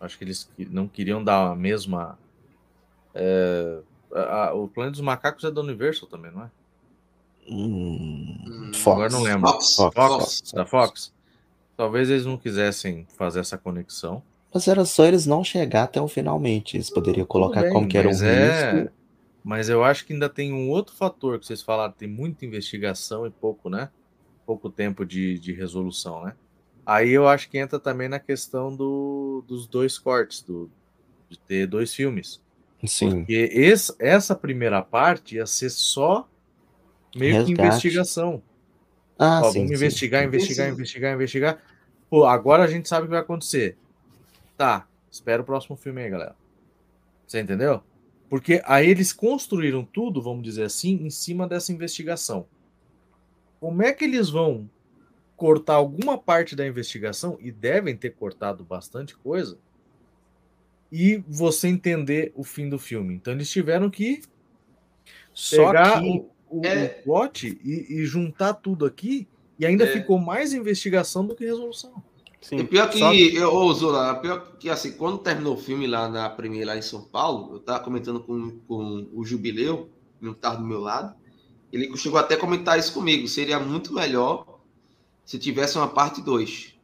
Acho que eles não queriam dar a mesma... o Planeta dos Macacos é da Universal também, não é? Fox. Agora não lembro. Fox. Da Fox. Talvez eles não quisessem fazer essa conexão. Mas era só eles não chegar até o finalmente. Eles poderiam colocar bem, como que era um risco. Mas eu acho que ainda tem um outro fator que vocês falaram. Tem muita investigação e pouco, né? Pouco tempo de resolução, né? Aí eu acho que entra também na questão dos dois cortes, de ter dois filmes. Sim. Porque essa primeira parte ia ser só meio resgate, que investigação. Ah, ó, sim. Vamos investigar. Pô, agora a gente sabe o que vai acontecer. Tá, espera o próximo filme aí, galera. Você entendeu? Porque aí eles construíram tudo, vamos dizer assim, em cima dessa investigação. Como é que eles vão cortar alguma parte da investigação, e devem ter cortado bastante coisa, e você entender o fim do filme? Então eles tiveram que pegar o plot e juntar tudo aqui, e ainda ficou mais investigação do que resolução. Sim. E pior que, Zola, pior que assim, quando terminou o filme lá na Premiere, lá em São Paulo, eu tava comentando com o Jubileu, que tava do meu lado, ele chegou até a comentar isso comigo, seria muito melhor se tivesse uma parte 2.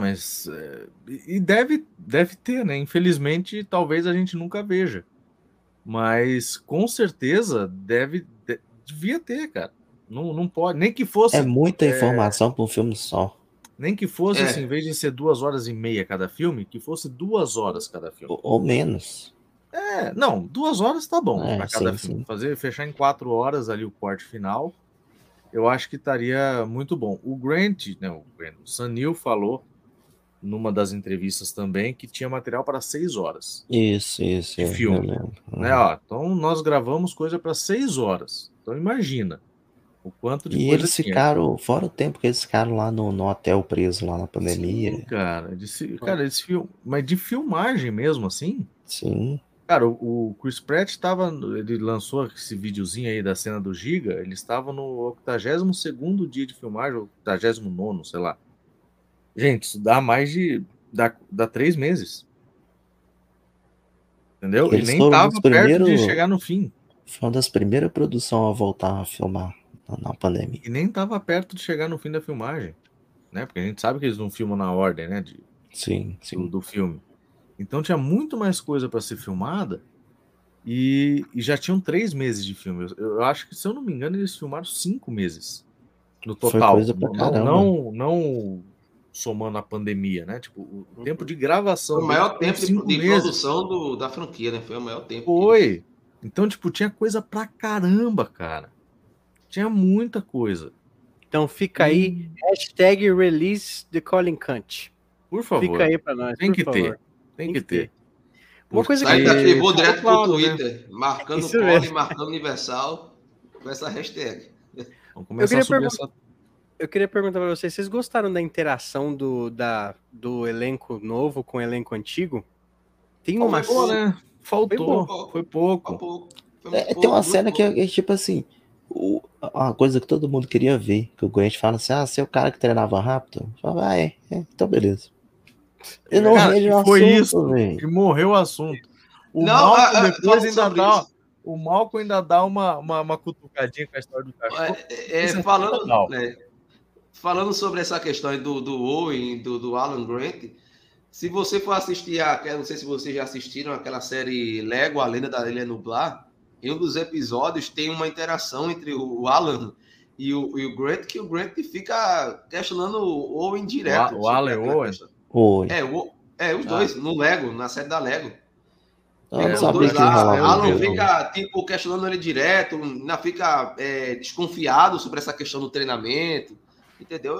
Mas... e deve ter, né? Infelizmente, talvez a gente nunca veja. Mas, com certeza, devia ter, cara. Não pode, nem que fosse... É muita informação para um filme só. Nem que fosse, assim, em vez de ser 2 horas e meia cada filme, que fosse 2 horas cada filme. Ou menos. Não, 2 horas tá bom para cada filme. Fechar em 4 horas ali o corte final, eu acho que estaria muito bom. O Sanil falou numa das entrevistas também que tinha material para 6 horas. Isso. De filme. Né, ó, então nós gravamos coisa para 6 horas. Então imagina. O quanto de e eles ficaram, tinha. Fora o tempo que eles ficaram lá no hotel preso lá na pandemia. Sim, cara, mas de filmagem mesmo, assim? Sim. Cara, o Chris Pratt ele lançou esse videozinho aí da cena do Giga, ele estava no 82º dia de filmagem, 89º, sei lá. Gente, isso dá mais de... dá 3 meses. Entendeu? Ele nem estava perto de chegar no fim. Foi uma das primeiras produções a voltar a filmar. Na pandemia. E nem estava perto de chegar no fim da filmagem, né? Porque a gente sabe que eles não filmam na ordem, né? Sim. Do filme. Então tinha muito mais coisa para ser filmada e já tinham 3 meses de filme. Eu acho que, se eu não me engano, eles filmaram 5 meses no total. Foi coisa pra caramba. Não somando a pandemia, né? Tipo, o tempo de gravação. Foi o maior tempo de produção da franquia, né? Foi o maior tempo. Foi. Então, tipo, tinha coisa pra caramba, cara. Tinha muita coisa. Então fica aí, hashtag release the Colin Cunt. Por favor. Fica aí pra nós. Tem que ter. Uma coisa aí levou direto pro Twitter, marcando Colin, marcando Universal, com essa hashtag. Vamos começar a subir essa... Eu queria perguntar pra vocês, vocês gostaram da interação do elenco novo com o elenco antigo? Tem uma cena, né? Faltou. Foi pouco. Tem uma cena que é tipo assim... Uma coisa que todo mundo queria ver, que o Grant fala assim, você é o cara que treinava rápido? Fala, então beleza. Morreu o assunto. O Malcolm ainda dá uma cutucadinha com a história do cachorro. Falando sobre essa questão do Owen, do Alan Grant, se você for assistir, não sei se vocês já assistiram aquela série Lego, a Lenda da Ilha Nublar, em um dos episódios tem uma interação entre o Alan e o Grant, que o Grant fica questionando o Owen direto. O Alan e o Owen? Os dois, no Lego, na série da Lego. Alan fica questionando ele direto, ainda fica desconfiado sobre essa questão do treinamento, entendeu?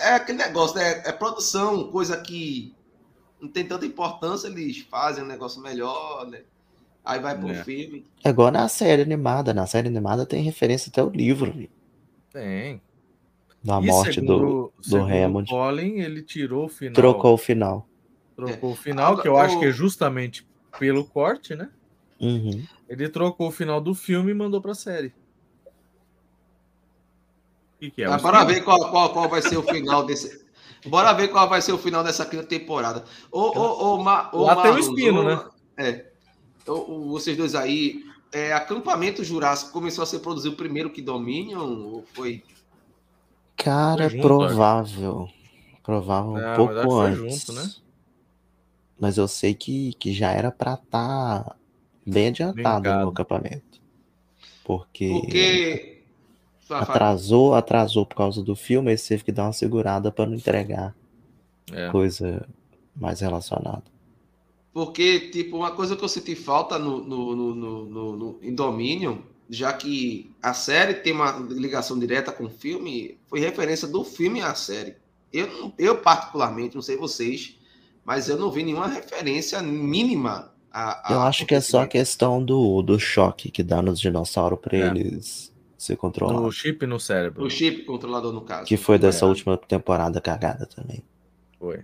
É aquele negócio, né? É produção, coisa que não tem tanta importância, eles fazem um negócio melhor, né? Aí vai pro filme. Agora na série animada tem referência até o livro. Viu? Tem. Na morte do Hammond. O Colin, ele tirou o final. Trocou o final, que eu acho que é justamente pelo corte, né? Uhum. Ele trocou o final do filme e mandou pra série. que é? Bora ver qual vai ser o final desse. Bora ver qual vai ser o final dessa quinta temporada. Lá tem o espino, né? É. Vocês dois aí. Acampamento Jurássico começou a ser produzido primeiro que Dominion? Ou foi? Cara, foi junto, provável. Acho. Provável um pouco antes. Foi junto, né? Mas eu sei que já era pra estar bem adiantado no acampamento. Porque atrasou por causa do filme, aí você teve que dar uma segurada pra não entregar coisa mais relacionada. Porque, tipo, uma coisa que eu senti falta em Dominion, já que a série tem uma ligação direta com o filme, foi referência do filme à série. Eu particularmente, não sei vocês, mas eu não vi nenhuma referência mínima. Eu acho que é só a questão do choque que dá nos dinossauros para eles se controlar. O chip no cérebro. O chip controlador, no caso. Que foi dessa última temporada cagada também. Foi.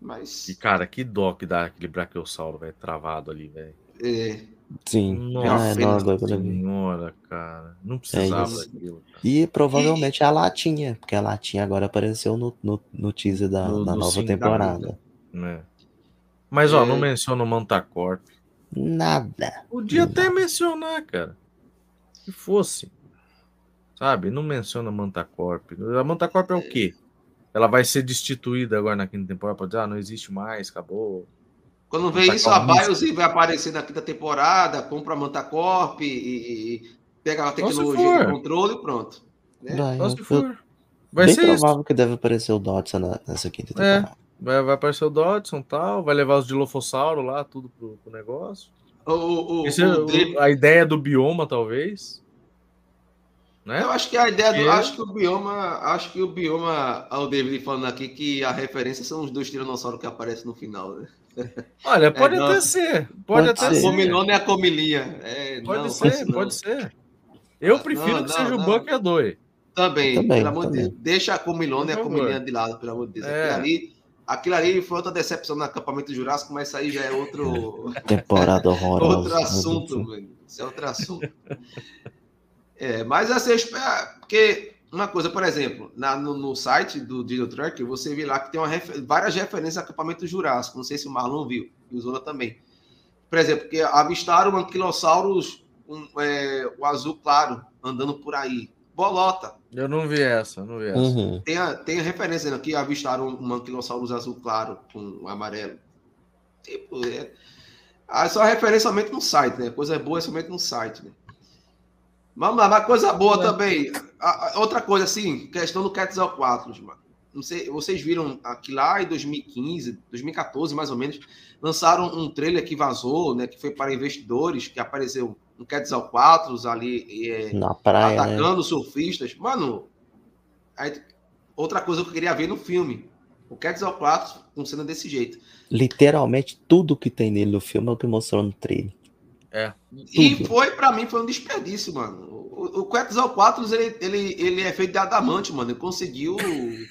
Mas... E, cara, que dó que dá aquele braquiossauro, velho, travado ali, velho. É. Sim. Nossa, senhora, cara. Não precisava daquilo. Cara. E provavelmente a latinha, porque a latinha agora apareceu no teaser da nova temporada. Né? Mas, não menciona o Mantah Corp. Nada. Podia até mencionar, cara. Se fosse. Sabe? Não menciona a Mantah Corp. A Mantah Corp é o quê? Ela vai ser destituída agora na quinta temporada. Pode dizer, não existe mais, acabou. Quando vê isso, a BioZe vai aparecer na quinta temporada, compra a Mantah Corp e pega a tecnologia de controle e pronto. Né? Vai ser provável que deve aparecer o Dodgson nessa quinta temporada. Vai aparecer o Dodgson e tal, vai levar os dilofossauros lá, tudo pro negócio. A ideia do bioma, talvez. Né? Eu acho que a ideia do. Acho que o bioma. Olha o David falando aqui que a referência são os dois tiranossauros que aparecem no final. Né? Olha, pode até ser. Pode até ser. A Comilona é a Comilinha. Pode ser. Eu prefiro seja o Buck e a Doi. Também, pelo amor de Deus. Deixa a Comilona e a Comilinha de lado, pelo amor de Deus. Aquilo ali foi outra decepção no acampamento Jurássico, mas isso aí já é outro. Temporada horrorosa. Outro assunto, velho. Isso é outro assunto. Mas assim, porque uma coisa, por exemplo, no site do Digital Tracker, você vê lá que tem várias referências a acampamento Jurássico. Não sei se o Marlon viu, e o Zola também. Por exemplo, que avistaram anquilossauros, o azul claro, andando por aí. Bolota. Eu não vi essa. Uhum. Tem a referência aqui, avistaram anquilossauros azul claro com amarelo. Tipo, só referência somente no site, né? Coisa boa é somente no site, né? Vamos lá, uma coisa boa também. Outra coisa, assim, questão do Cats ao 4, mano. Não sei, vocês viram que lá em 2015, 2014, mais ou menos, lançaram um trailer que vazou, né? Que foi para investidores, que apareceu um Cats ao 4 ali na praia, atacando surfistas. Mano, outra coisa que eu queria ver no filme. O Cats ao 4 funciona desse jeito. Literalmente tudo que tem nele no filme é o que mostrou no trailer. E pra mim foi um desperdício, mano. O Quetzal 4 ele é feito de adamante, mano. Ele conseguiu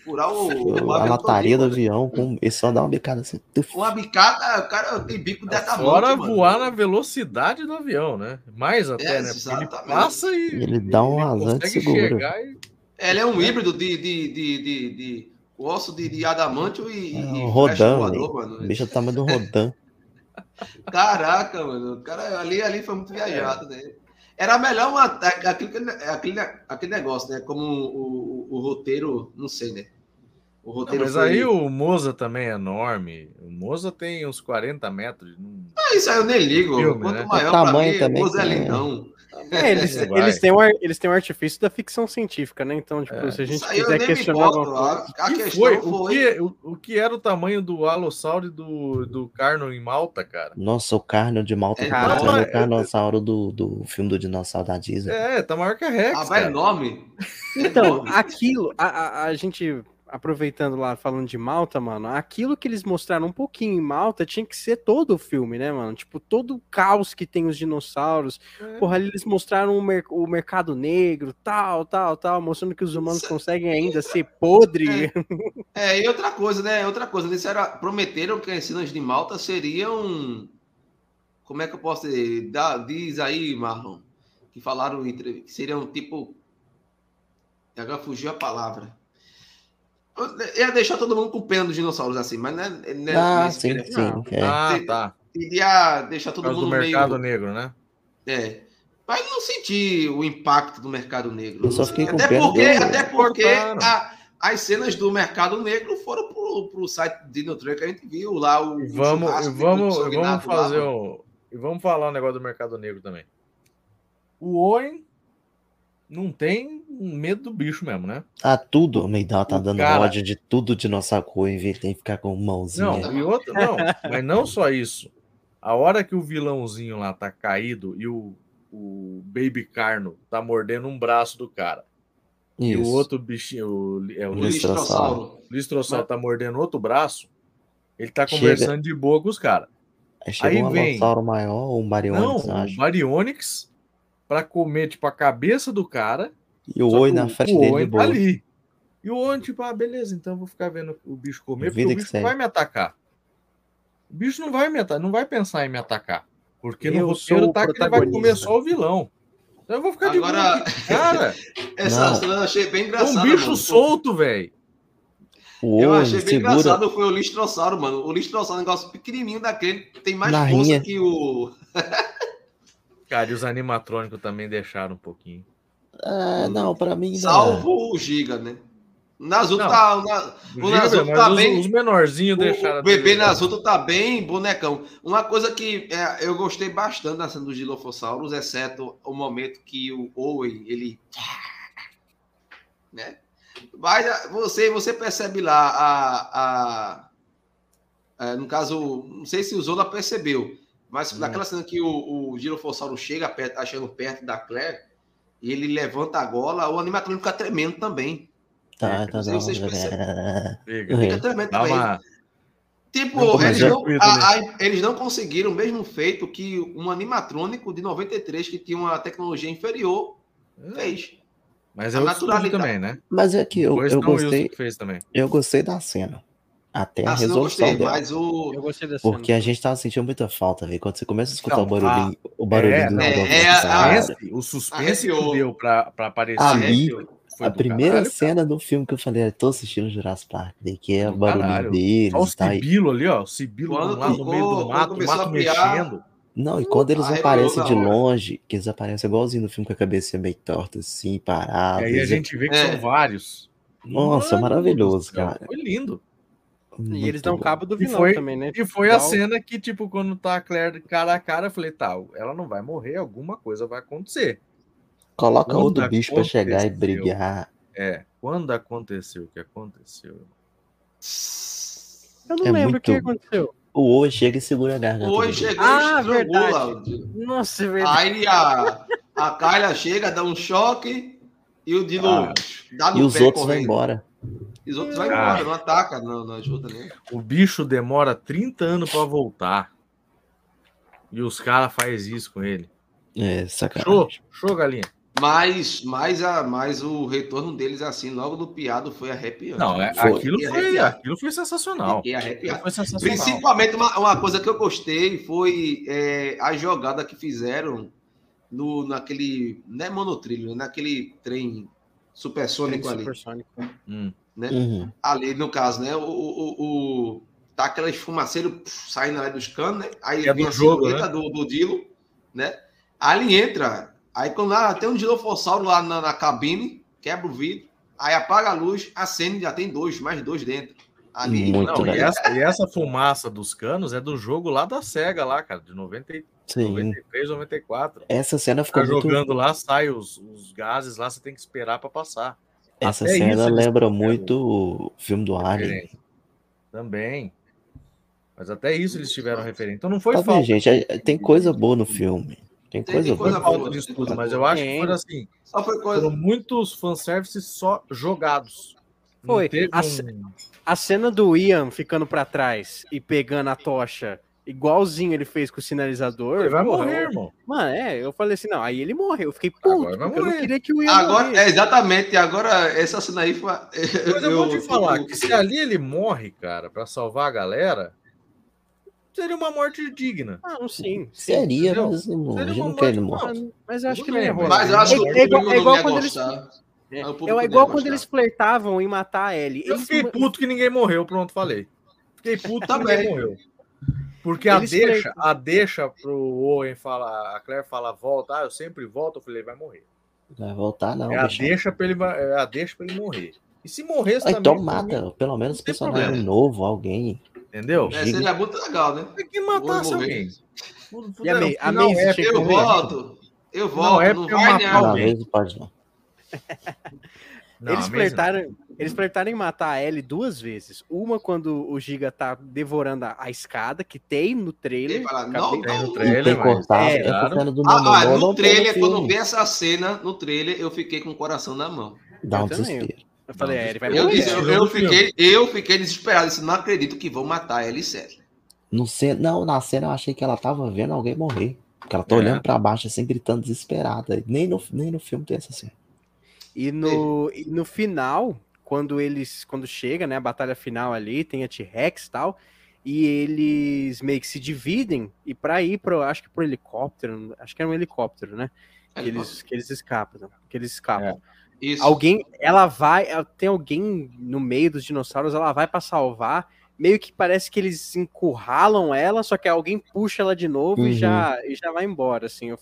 furar a lataria do avião com... Ele só dá uma bicada assim. Uma bicada, o cara tem bico de adamante. Fora voar na velocidade do avião, né? Mais até, né? Exatamente. Ele passa e ele dá um azar de seguro. Ele é um híbrido de osso de adamante e rodan, mano. O bicho tá mais do rodan. Caraca, mano, o cara ali foi muito viajado, né? Era melhor aquele negócio, né? Como o roteiro, não sei, né? O roteiro aí o Moza também é enorme. O Moza tem uns 40 metros. Isso aí eu nem ligo. Filme, quanto maior, o tamanho mim, também. Moza é lindão. Eles têm um artifício da ficção científica, né? Então, tipo, se a gente quiser questionar alguma coisa... O que era o tamanho do alossauro e do Carno em Malta, cara? Nossa, o Carno de Malta é o carnossauro do filme do dinossauro da Disney. Tá maior que a Rex, cara. Vai nome. Então, aquilo... A gente... Aproveitando lá, falando de Malta, mano, aquilo que eles mostraram um pouquinho em Malta tinha que ser todo o filme, né, mano? Tipo, todo o caos que tem os dinossauros. Porra, ali eles mostraram o mercado negro, tal, mostrando que os humanos conseguem ainda ser podre. E outra coisa, né? Eles prometeram que as cenas de Malta seriam... Como é que eu posso dizer? Diz aí, Marlon, que falaram... seriam, tipo... Agora fugiu a palavra. Eu ia deixar todo mundo com pena dos dinossauros assim, mas não é... Não, sim. Ah, tá. Iria deixar todo mundo meio... mercado negro, né? É. Mas não senti o impacto do mercado negro. Eu só fiquei com até porque as cenas do mercado negro foram pro site do Dinotrack que a gente viu lá. Vamos falar um negócio do mercado negro também. O Owen não tem medo do bicho mesmo, né? O Meidal tá dando ódio de tudo dinossauro. O Owen tem que ficar com mãozinha. Mas não só isso. A hora que o vilãozinho lá tá caído e o Baby Carno tá mordendo um braço do cara. Isso. E o outro bichinho, o Listrossauro. O Listrossauro tá mordendo outro braço. Ele tá conversando de boa com os caras. Aí um Alossauro maior ou um Baryonyx, acho. Um Baryonyx pra comer, tipo, a cabeça do cara. E o Owen na frente dele. Tá ali. E o Owen, tipo, beleza, então vou ficar vendo o bicho comer, porque o bicho não vai me atacar. O bicho não vai me atacar, não vai pensar em me atacar. Porque no roteiro tá que ele vai comer só o vilão. Então eu vou ficar de boa aqui, cara. Essa cena eu achei bem engraçada. Um bicho solto, velho. Eu achei bem engraçado foi o Listrossauro, mano. O Listrossauro é um negócio pequenininho daquele, tem mais força que o... Cara, e os animatrônicos também deixaram um pouquinho. Não, pra mim... Salvo o Giga, né? Naruto tá... O Naruto tá bem... Os menorzinhos deixaram... O bebê Naruto tá bem bonecão. Uma coisa que eu gostei bastante da cena dos Dilophossauros, exceto o momento que o Owen, ele... né? Mas você percebe lá no caso, não sei se o Zola percebeu, mas naquela cena que o Dilophosauro chega perto da Claire e ele levanta a gola, o animatrônico fica tremendo também. Não sei se vocês percebem. Fica tremendo também. Tipo, eles não conseguiram o mesmo feito que um animatrônico de 93 que tinha uma tecnologia inferior fez. Mas é natural também, né? Mas é que eu gostei. Eu gostei da cena. Até a resolução dela. Eu gostei da cena. Porque a gente tava sentindo muita falta, velho. Quando você começa a escutar o barulhinho do o suspense que deu pra aparecer. Ali, a primeira cena do filme que eu falei, eu tô assistindo Jurassic Park, que é o barulhinho deles. Olha o Sibilo ali, ó. O Sibilo lá no meio do mato mexendo. Não, e quando eles aparecem de longe, que eles aparecem igualzinho no filme com a cabeça meio torta, assim, parada. Aí a gente vê que são vários. Nossa, maravilhoso, cara. Foi lindo. E eles dão cabo do vilão também, né? E foi a cena que, tipo, quando tá a Claire cara a cara, eu falei, ela não vai morrer, alguma coisa vai acontecer. Coloca outro bicho pra chegar e brigar. É, quando aconteceu o que aconteceu? Eu não lembro o que aconteceu. O Owen chega e segura a garganta. O Owen chega e verdade. Nossa, é verdade. Aí a Kyla chega, dá um choque e o Dino dá no pé correndo. Vão embora. E os outros vão embora, não ataca, não ajuda nem. O bicho demora 30 anos pra voltar. E os caras fazem isso com ele. É, sacanagem. Show, galinha. Mas o retorno deles, assim, logo do piado, foi arrepiante. Aquilo foi sensacional. Principalmente uma coisa que eu gostei foi a jogada que fizeram naquele, não é monotrilho, naquele trem supersônico ali. Supersônico. Né? Ali, no caso, né? Tá aquela esfumaceiro saindo ali dos canos, né? Aí vem a silhueta do Dilo, né? Ali entra... Aí quando tem um Dilophosauro lá na cabine, quebra o vidro, aí apaga a luz, acende, já tem mais dois dentro. Ali. E essa fumaça dos canos é do jogo lá da Sega, lá, cara, de 93, 94. Essa cena ficou jogando lá, sai os gases lá, você tem que esperar pra passar. Essa cena lembra muito o filme do Alien. Também. Mas até isso eles tiveram referência. Então não foi falta. Gente, tem coisa boa no filme. Tem coisa boa disso tudo, mas eu acho que foi assim. Só foi foram muitos fanservices só jogados. Foi. A cena do Ian ficando pra trás e pegando a tocha, igualzinho ele fez com o sinalizador. Ele vai morrer, irmão. Mano, eu falei assim, aí ele morreu. Eu fiquei puto, porque eu não queria que o Ian morresse. Exatamente, agora essa cena aí foi... Mas eu vou te falar que se ali ele morre, cara, pra salvar a galera... Seria uma morte digna. Sim. Seria, mas não quero morrer. Mas eu acho que não ia rolar. É igual quando eles... É, é igual quando eles flertavam em matar a Ellie. Eu fiquei puto que ninguém morreu, pronto, falei. Fiquei puto que ninguém morreu. Porque a deixa pro Owen falar, a Claire fala, volta, eu sempre volto, eu falei, ele vai morrer. Não vai voltar, não. É a deixa pra ele morrer. E se morresse também... Então mata, pelo menos personagem novo, alguém... Entendeu? É, seria muito legal, né? Tem que matar alguém. E a Maisie chegou... Eu volto. Não é porque eu matar alguém. Não pode não. Não, eles flertaram em matar a Ellie duas vezes. Uma quando o Giga tá devorando a escada, que tem no trailer. Fala, não, tem no trailer, no trailer, quando vê essa cena, no trailer, eu fiquei com o coração na mão. Dá um desespero. Eu falei, ele vai morrer. Eu fiquei desesperado. Disse, não acredito que vão matar a Ellie Sattler. Não, na cena eu achei que ela tava vendo alguém morrer. Porque ela tá olhando pra baixo, assim, gritando desesperada. Nem no filme tem essa cena. E no final, quando chega, né, a batalha final ali, tem a T-Rex e tal, e eles meio que se dividem, e pra ir pro helicóptero, acho que era um helicóptero, né? Que eles escapam. Isso. Tem alguém no meio dos dinossauros, ela vai pra salvar, meio que parece que eles encurralam ela, só que alguém puxa ela de novo e já vai embora, assim,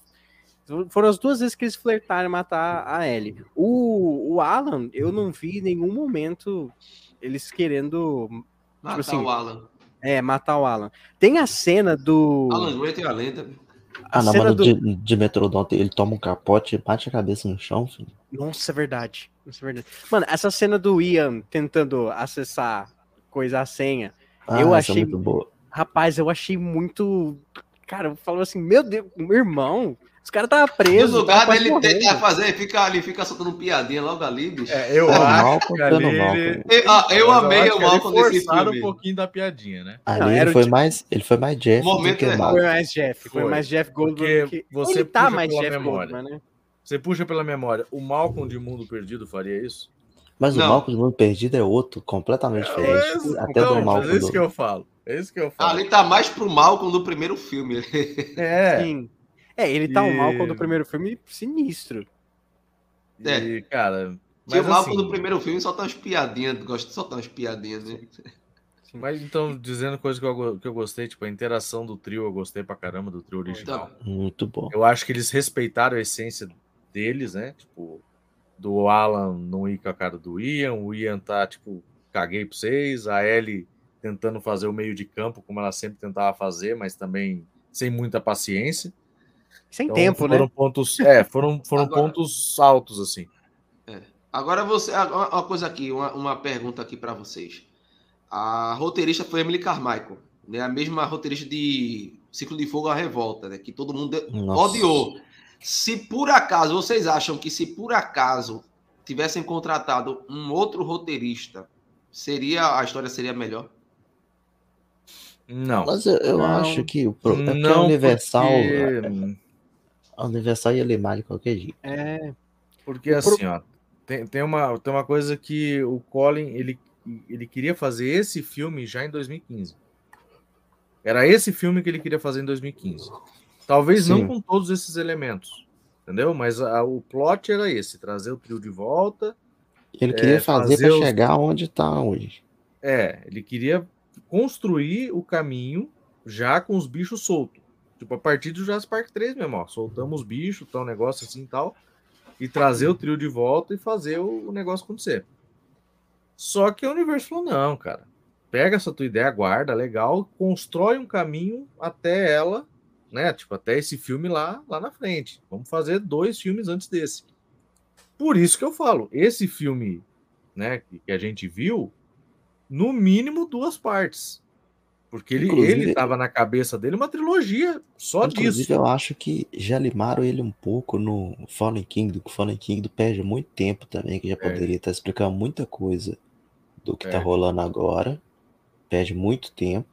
foram as duas vezes que eles flertaram matar a Ellie. O Alan, eu não vi em nenhum momento eles querendo matar, tipo assim, o Alan. É, matar o Alan. Tem a cena do... Alan Grant e a lenda. De Metrodonte, ele toma um capote, bate a cabeça no chão, filho. Nossa, é verdade. Mano, essa cena do Ian tentando acessar a senha, eu achei... Muito boa. Rapaz, eu achei muito... Cara, eu falo assim, meu Deus, meu irmão... Os caras estavam presos. No lugar dele tentar fazer, fica soltando piadinha logo ali, bicho. Eu acho que ali... Eu amei o Malcolm desse filme. Um pouquinho da piadinha, né? Ali não, ele foi mais Jeff do que o Malcolm. Foi mais Jeff Goldblum. Você tá mais Jeff Goldblum, né? Você puxa pela memória. O Malcolm de Mundo Perdido faria isso? Mas o Malcolm de Mundo Perdido é outro, completamente diferente. Até do Malcolm. É isso que eu falo. Ali tá mais pro Malcolm do primeiro filme. É. Sim. É, ele tá o Malcolm do primeiro filme sinistro. E, cara... Mas o Malcolm do primeiro filme só tá umas piadinhas, gosto de soltar umas piadinhas, né? Sim. Mas então, dizendo coisa que eu gostei, tipo, a interação do trio, eu gostei pra caramba do trio original. Muito bom. Eu acho que eles respeitaram a essência deles, né? Tipo, do Alan não ir com a cara do Ian, o Ian tá, tipo, caguei pra vocês, a Ellie tentando fazer o meio de campo, como ela sempre tentava fazer, mas também sem muita paciência. Sem então, tempo, foram né? Foram agora, pontos altos, assim. Agora, uma coisa aqui, uma pergunta aqui para vocês. A roteirista foi Emily Carmichael, né? A mesma roteirista de Ciclo de Fogo à Revolta, né? Que todo mundo odiou. Vocês acham que se por acaso tivessem contratado um outro roteirista, a história seria melhor? Não. Mas eu acho que o problema é a Universal... Porque... A Universal ia limar de qualquer jeito. É. Porque assim, ó, tem uma coisa que o Colin, ele queria fazer esse filme já em 2015. Era esse filme que ele queria fazer em 2015. Talvez não com todos esses elementos, entendeu? Mas o plot era esse, trazer o trio de volta. Ele queria fazer para chegar onde está hoje. É, ele queria construir o caminho já com os bichos soltos. Tipo, a partir do Jurassic Park 3 mesmo, ó, soltamos os bichos, tal negócio assim e tal, e trazer o trio de volta e fazer o negócio acontecer. Só que o universo falou, não, cara, pega essa tua ideia, guarda, legal, constrói um caminho até ela, né, tipo, até esse filme lá na frente. Vamos fazer 2 filmes antes desse. Por isso que eu falo, esse filme, né, que a gente viu, no mínimo 2 partes. Porque ele tava na cabeça dele uma trilogia só inclusive disso. Inclusive, eu acho que já limaram ele um pouco no Fallen Kingdom, que o Fallen Kingdom perde muito tempo também, que já poderia estar explicando muita coisa do que tá rolando agora. Perde muito tempo.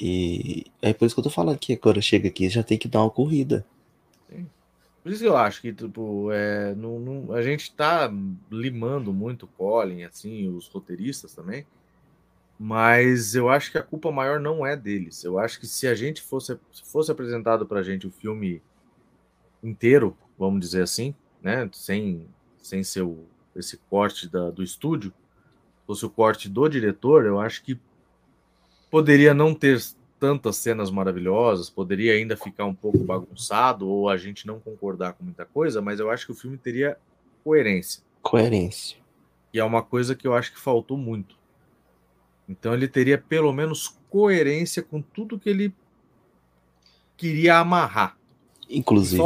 E é por isso que eu tô falando que agora chega aqui já tem que dar uma corrida. Sim. Por isso que eu acho que tipo, a gente tá limando muito o Colin, assim, os roteiristas também. Mas eu acho que a culpa maior não é deles. Eu acho que se fosse apresentado pra gente o filme inteiro, vamos dizer assim, né? Sem ser esse corte do estúdio, fosse o corte do diretor, eu acho que poderia não ter tantas cenas maravilhosas, poderia ainda ficar um pouco bagunçado ou a gente não concordar com muita coisa, mas eu acho que o filme teria coerência. Coerência. E é uma coisa que eu acho que faltou muito. Então ele teria pelo menos coerência com tudo que ele queria amarrar. Inclusive,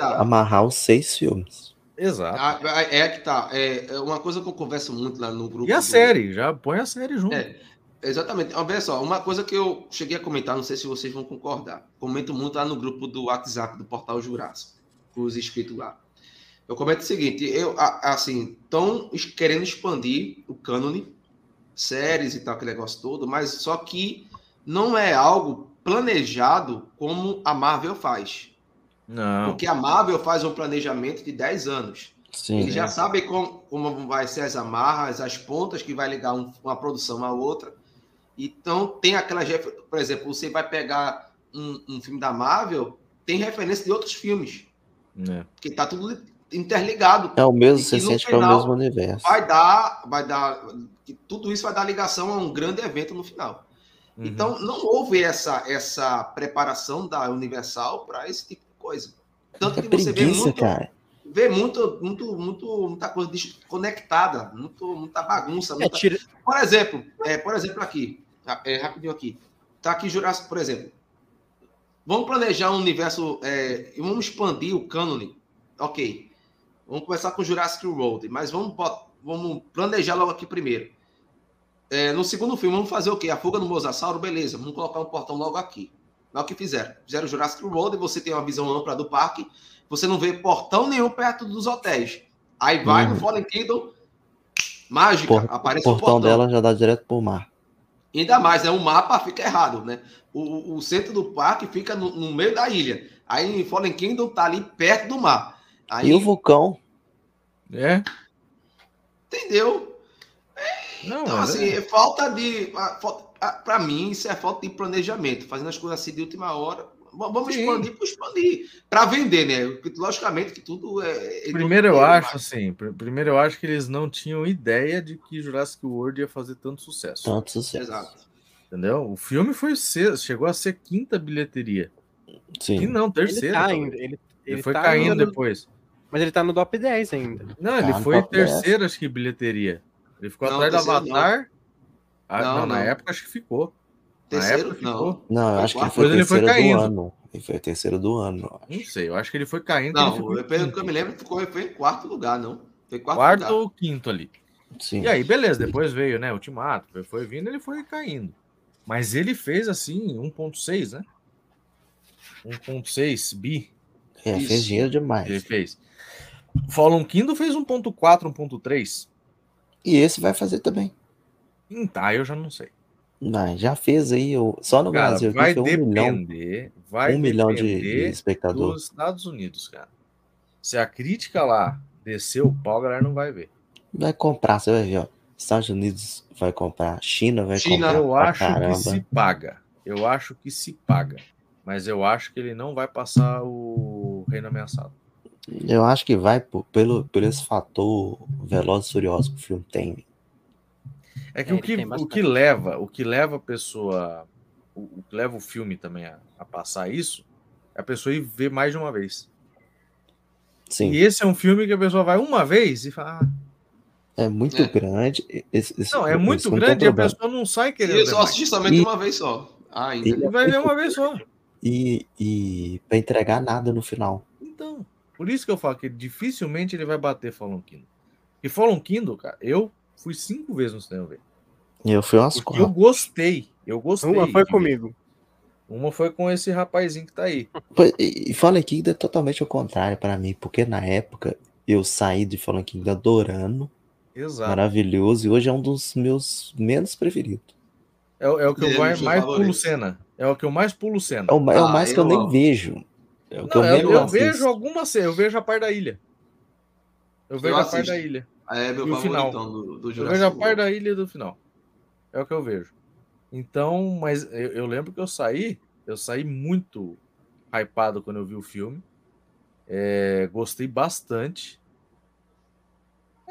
amarrar os 6 filmes. Exato. É que tá. É uma coisa que eu converso muito lá no grupo. E a série, já põe a série junto. É, exatamente. Olha só, uma coisa que eu cheguei a comentar, não sei se vocês vão concordar. Comento muito lá no grupo do WhatsApp, do Portal Jurássico, com os inscritos lá. Eu comento o seguinte, estão querendo expandir o cânone, séries e tal, aquele negócio todo, mas só que não é algo planejado como a Marvel faz. Não. Porque a Marvel faz um planejamento de 10 anos. Sim, eles já sabem como vai ser as amarras, as pontas que vai ligar uma produção à outra. Então, tem aquela... Por exemplo, você vai pegar um filme da Marvel, tem referência de outros filmes. É. Porque tá tudo interligado. É o mesmo, e você sente que é o mesmo universo. Vai dar... Tudo isso vai dar ligação a um grande evento no final. Uhum. Então, não houve essa preparação da Universal para esse tipo de coisa. Tanto que você preguiça, vê muita coisa desconectada, muita bagunça. Por exemplo, aqui, rapidinho aqui. Tá aqui Jurassic, por exemplo. Vamos planejar um universo, vamos expandir o cânone. Ok. Vamos começar com Jurassic World, mas vamos planejar logo aqui primeiro. No segundo filme, vamos fazer o quê? A fuga do Mosasauro, beleza. Vamos colocar um portão logo aqui. Não é o que fizeram. Fizeram Jurassic World e você tem uma visão ampla do parque. Você não vê portão nenhum perto dos hotéis. Aí vai no Fallen Kingdom, mágica, aparece o portão. O portão dela já dá direto pro mar. Ainda mais, né? O mapa fica errado, né? O centro do parque fica no meio da ilha. Aí em Fallen Kingdom tá ali perto do mar. Aí... E o vulcão? É. Entendeu? Não, então, pra mim, isso é falta de planejamento. Fazendo as coisas assim de última hora. Vamos expandir para expandir. Para vender, né? Logicamente que tudo é... Primeiro eu acho que eles não tinham ideia de que Jurassic World ia fazer tanto sucesso. Tanto sucesso. Exato. Entendeu? O filme chegou a ser 5ª bilheteria. Sim. E não, 3ª. Ele foi caindo depois. Mas ele tá no top 10 ainda. Não, ele foi 3ª, acho que, bilheteria. Ele ficou atrás do Avatar. Na época acho que ficou. Terceiro? Não. Não, eu acho que ele foi terceiro do ano. Ele foi terceiro do ano. Não sei, eu acho que ele foi caindo. Não, pelo que eu me lembro, foi em 4º lugar, não? Foi quarto ou 5º ali. Sim. E aí, beleza, depois veio, né, Ultimato. Foi vindo, ele foi caindo. Mas ele fez, assim, 1.6, né? 1.6 bi. É, isso. Fez dinheiro demais. Ele fez. Fallen Kingdom fez 1.4, 1.3. E esse vai fazer também. Tá, eu já não sei. Não, já fez aí, só no Brasil. Vai depender. Vai 1 milhão de espectadores. Dos Estados Unidos, cara. Se a crítica lá descer o pau, a galera não vai ver. Vai comprar, você vai ver, ó. Estados Unidos vai comprar, China vai comprar. Eu acho que se paga. Mas eu acho que ele não vai passar o Reino Ameaçado. Eu acho que vai por esse fator veloz e furioso que o filme tem. É que o que leva a pessoa, o que leva o filme também a passar isso, é a pessoa ir ver mais de uma vez. Sim. E esse é um filme que a pessoa vai uma vez e fala... É muito grande. Esse é muito grande e a pessoa não sai querendo ver. Eu só assisti somente uma vez só. Ele vai ver uma vez só. E pra entregar nada no final. Então, por isso que eu falo que dificilmente ele vai bater Fallen Kingdom. E Fallen Kingdom, cara, eu fui 5 vezes no cinema ver. E eu fui umas 4. Eu gostei. Uma foi comigo. Uma foi com esse rapazinho que tá aí. E Fallen Kingdom é totalmente o contrário pra mim, porque na época eu saí de Fallen Kingdom adorando. Exato. Maravilhoso. E hoje é um dos meus menos preferidos. É o que eu mais pulo cena. É o que eu mais pulo cena. É o mais que eu nem vejo. Eu vejo alguma cena. Eu vejo a parte da ilha. Eu vejo a parte da ilha. É meu favorito, final. Então, do Jurassic. Eu vejo a parte da ilha do final. É o que eu vejo. Então, mas eu lembro que eu saí muito hypado quando eu vi o filme. Gostei bastante.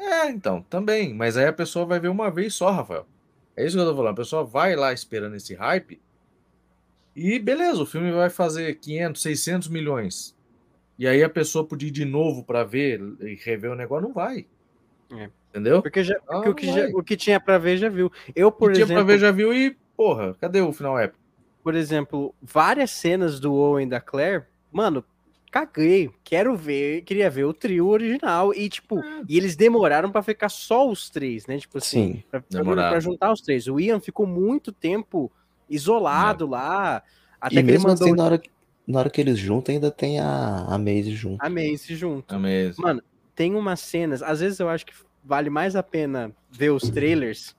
É, então, também. Mas aí a pessoa vai ver uma vez só, Rafael. É isso que eu tô falando. A pessoa vai lá esperando esse hype e beleza, o filme vai fazer 500, 600 milhões. E aí a pessoa podia ir de novo pra ver e rever o negócio, não vai. É. Entendeu? Porque, já, porque o que tinha pra ver já viu. Eu, por exemplo... O que tinha pra ver já viu e, porra, cadê o final épico? Por exemplo, várias cenas do Owen e da Claire, mano... Caguei, queria ver o trio original e, tipo, e eles demoraram pra ficar só os três, né? Tipo assim, sim, pra juntar os três. O Ian ficou muito tempo isolado lá. Até e que mesmo ele mandou assim, na hora que eles juntam, ainda tem a Maisie junto. Mano, tem umas cenas, às vezes eu acho que vale mais a pena ver os trailers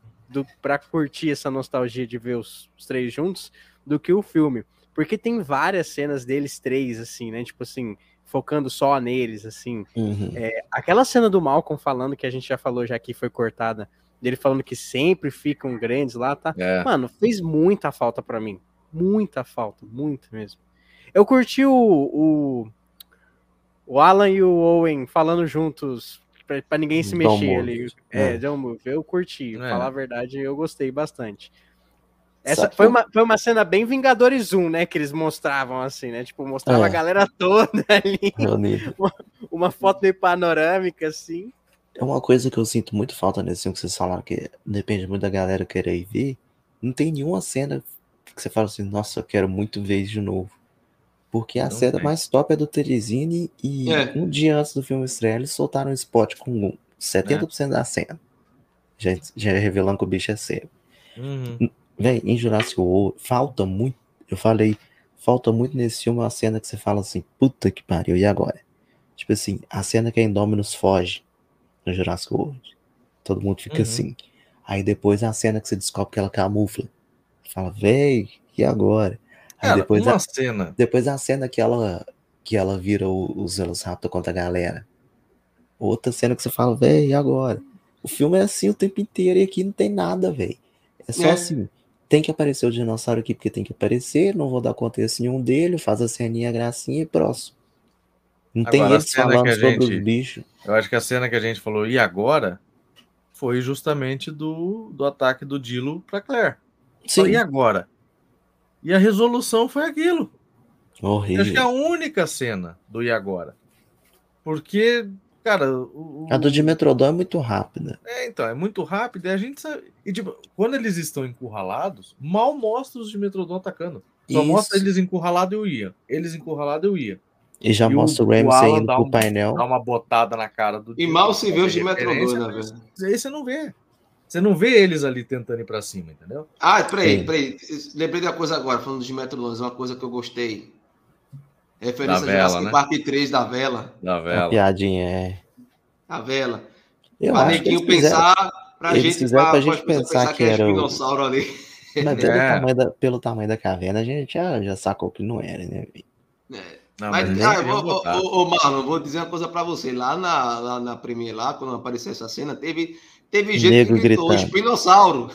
pra curtir essa nostalgia de ver os três juntos do que o filme. Porque tem várias cenas deles três, assim, né? Tipo assim, focando só neles, assim. Uhum. É, aquela cena do Malcolm falando, que a gente já falou já que foi cortada, dele falando que sempre ficam grandes lá, tá? É. Mano, fez muita falta pra mim. Muita falta, muito mesmo. Eu curti o Alan e o Owen falando juntos, pra ninguém se mexer ali. É, deu um move. Eu curti, pra falar a verdade, eu gostei bastante. Essa foi uma cena bem Vingadores 1, né? Que eles mostravam, assim, né? Tipo, mostrava a galera toda ali. Uma foto meio panorâmica, assim. É uma coisa que eu sinto muito falta nesse filme que vocês falaram, que depende muito da galera querer ir ver. Não tem nenhuma cena que você fala assim, nossa, eu quero muito ver de novo. Porque a cena mais top é do Teresini e um dia antes do filme estrear, eles soltaram um spot com 70% da cena. Já revelando que o bicho é cego. Uhum. Véi, em Jurassic World, falta muito, eu falei, falta muito nesse filme a cena que você fala assim, puta que pariu, e agora? Tipo assim, a cena que a Indominus foge no Jurassic World, todo mundo fica assim, aí depois a cena que você descobre que ela camufla, fala, véi, e agora? Aí cara, depois a cena que ela vira o Velociraptor contra a galera, outra cena que você fala, véi, e agora? O filme é assim o tempo inteiro e aqui não tem nada, véi, é só assim... Tem que aparecer o dinossauro aqui porque tem que aparecer, não vou dar contexto nenhum dele, faz a ceninha, a gracinha e próximo. Não agora, tem eles falando sobre os bichos. Eu acho que a cena que a gente falou, e agora? Foi justamente do ataque do Dilo pra Claire. Sim. E agora? E a resolução foi aquilo. Horrível. Eu acho que é a única cena do e agora. Porque, cara... A do Dimetrodon é muito rápida. É, então, é muito rápida e a gente sabe... E, tipo, quando eles estão encurralados, mal mostra os Dimetrodon atacando. Só isso. Mostra eles encurralados e o Ian. Eles encurralados e o Ian. E já mostra o Ramsey indo pro painel. Dá uma botada na cara do... E mal se vê os Dimetrodon, né, velho? Aí você não vê. Você não vê eles ali tentando ir pra cima, entendeu? Ah, peraí. Lembrei de uma coisa agora, falando dos Dimetrodons. É uma coisa que eu gostei. Referência da vela, né? Parte 3 da vela. Uma piadinha, A vela. Eu acho que eles pensar pra eles gente, pra gente pensar que era um dinossauro ali. Mas pelo tamanho da caverna, a gente já sacou que não era, né? Não, mas, Marlon, vou dizer uma coisa pra você. Lá na Premiere, lá, quando apareceu essa cena, teve gente que gritou espinossauro.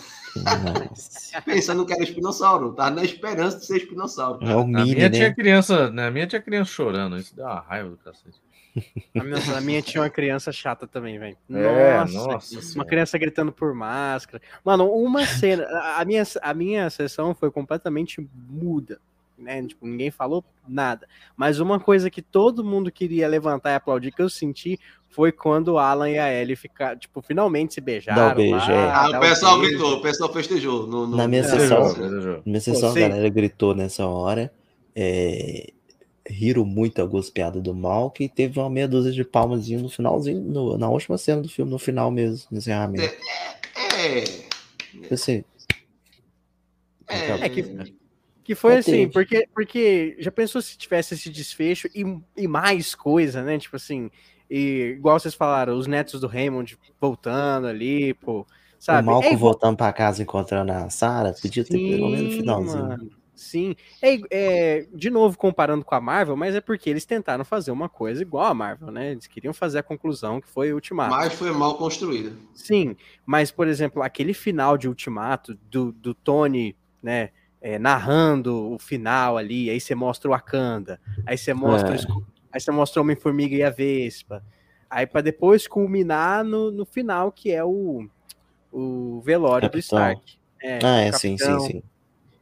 Pensando que era espinossauro, tava na esperança de ser espinossauro. É o mini, tinha criança chorando, isso deu uma raiva do cacete. Na minha tinha uma criança chata também, velho. Nossa, uma criança gritando por máscara. Mano, uma cena, a minha sessão foi completamente muda, né? Tipo, ninguém falou nada. Mas uma coisa que todo mundo queria levantar e aplaudir que eu senti foi quando o Alan e a Ellie ficaram, tipo, finalmente se beijaram. O pessoal gritou, o pessoal festejou. Na minha sessão, a galera gritou nessa hora. Riram muito algumas piadas do mal, que teve uma meia dúzia de palmazinho no finalzinho, na última cena do filme, no final mesmo, no encerramento. Eu sei. Que foi assim, porque já pensou se tivesse esse desfecho e mais coisa, né? Tipo assim, e, igual vocês falaram, os netos do Raymond voltando ali, pô, sabe? O Malcolm voltando pra casa encontrando a Sarah, podia ter pelo menos no finalzinho. Mano, sim. De novo, comparando com a Marvel, mas é porque eles tentaram fazer uma coisa igual a Marvel, né? Eles queriam fazer a conclusão que foi Ultimato. Mas foi mal construída. Sim, mas, por exemplo, aquele final de Ultimato do Tony, né? Narrando o final ali, aí você mostra o Wakanda, aí você mostra o Homem-Formiga e a Vespa, Aí para depois culminar no final, que é o velório do Stark. Sim.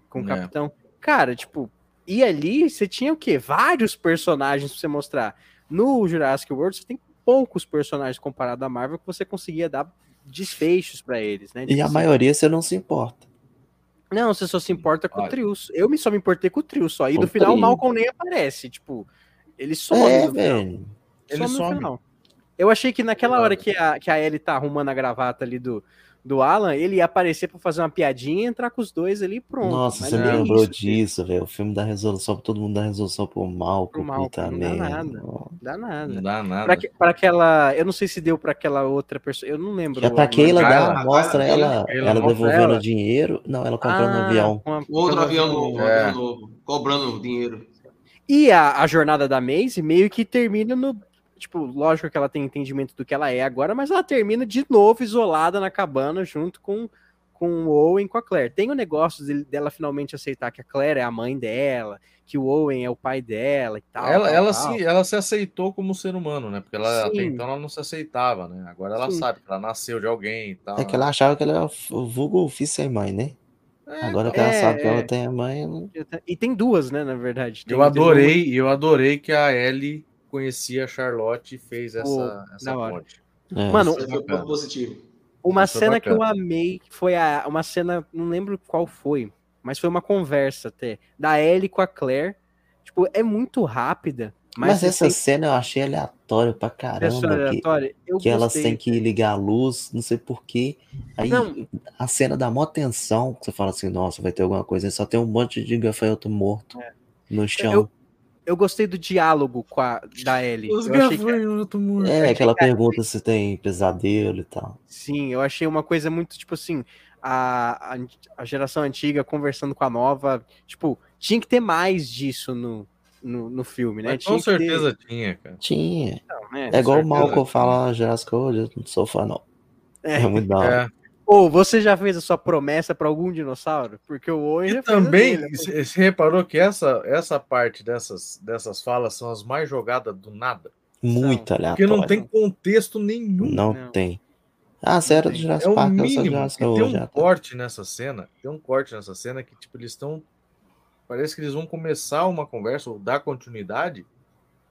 Com o capitão. Cara, tipo, e ali você tinha o quê? Vários personagens pra você mostrar. No Jurassic World você tem poucos personagens comparado à Marvel que você conseguia dar desfechos pra eles, né? E a maioria você não se importa. Não, você só se importa com o Trius. Eu só me importei com o Trius só. E no final o Malcolm nem aparece. Tipo, ele some. Ele some. Eu achei que naquela hora que a Ellie tá arrumando a gravata ali do Alan, ele ia aparecer pra fazer uma piadinha e entrar com os dois ali e pronto. Nossa, mas você me lembrou disso, velho. O filme dá resolução, todo mundo dá resolução pro mal, pro puta merda. Não dá nada. Pra aquela... Eu não sei se deu pra aquela outra pessoa, eu não lembro. É pra Keila, mostra ela devolvendo o dinheiro. Não, ela comprando um avião. Outro avião novo, cobrando dinheiro. E a jornada da Maisie meio que termina no... Tipo, lógico que ela tem entendimento do que ela é agora, mas ela termina de novo isolada na cabana junto com o Owen e com a Claire. Tem o negócio dela finalmente aceitar que a Claire é a mãe dela, que o Owen é o pai dela e tal. Ela se aceitou como ser humano, né? Porque ela, até então ela não se aceitava, né? Agora ela sabe que ela nasceu de alguém e tal. É que ela achava que ela era vulgo filho sem mãe, né? Agora que ela sabe que ela tem a mãe... Ela... E tem duas, né, na verdade. Eu adorei que a Ellie... conhecia a Charlotte e fez essa ponte. Mano, uma cena que eu amei foi uma cena, não lembro qual foi, mas foi uma conversa até, da Ellie com a Claire. Tipo, é muito rápida. Mas essa cena eu achei aleatória pra caramba. Que elas têm que ligar a luz, não sei porquê. Aí a cena dá mó tensão, que você fala assim, nossa, vai ter alguma coisa. Só tem um monte de gafanhoto morto no chão. Eu gostei do diálogo da Ellie. Ela pergunta se tem pesadelo e tal. Sim, eu achei uma coisa muito, tipo assim, a geração antiga conversando com a nova. Tipo, tinha que ter mais disso no filme, né? Mas, com certeza tinha, cara. Tinha. Então, né, é igual o Malcolm fala Jurassic World, eu não sou fã, não. É muito da hora. Ou você já fez a sua promessa para algum dinossauro? Porque o Owen também, você reparou que essa parte dessas falas são as mais jogadas do nada? Muito aleatório. Porque não tem contexto nenhum. Não tem. Ah, sério, do Jurassic Park. É o mínimo. Tem um corte nessa cena que, tipo, eles estão... Parece que eles vão começar uma conversa ou dar continuidade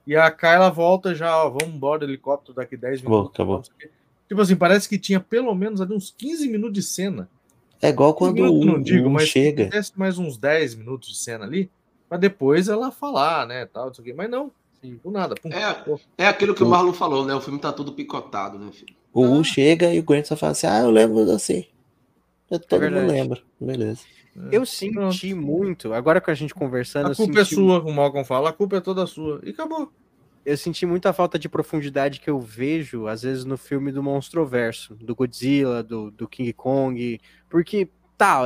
e a Kayla volta já, ó, vamos embora do helicóptero daqui 10 minutos. Acabou. Tipo assim, parece que tinha pelo menos ali uns 15 minutos de cena. É igual quando mas chega. Acontece mais uns 10 minutos de cena ali, pra depois ela falar, né, tal, não sei o quê. Mas não, assim, do nada. Pum, é aquilo que o Marlon falou, né? O filme tá todo picotado, né, filho? O U chega e o Grant só fala assim, eu lembro assim. Todo mundo lembra. Beleza. Eu senti muito, agora que a gente conversando... A culpa é sua, o Malcolm fala, a culpa é toda sua. E acabou. Eu senti muita falta de profundidade que eu vejo, às vezes, no filme do Monstroverso, do Godzilla, do King Kong, porque,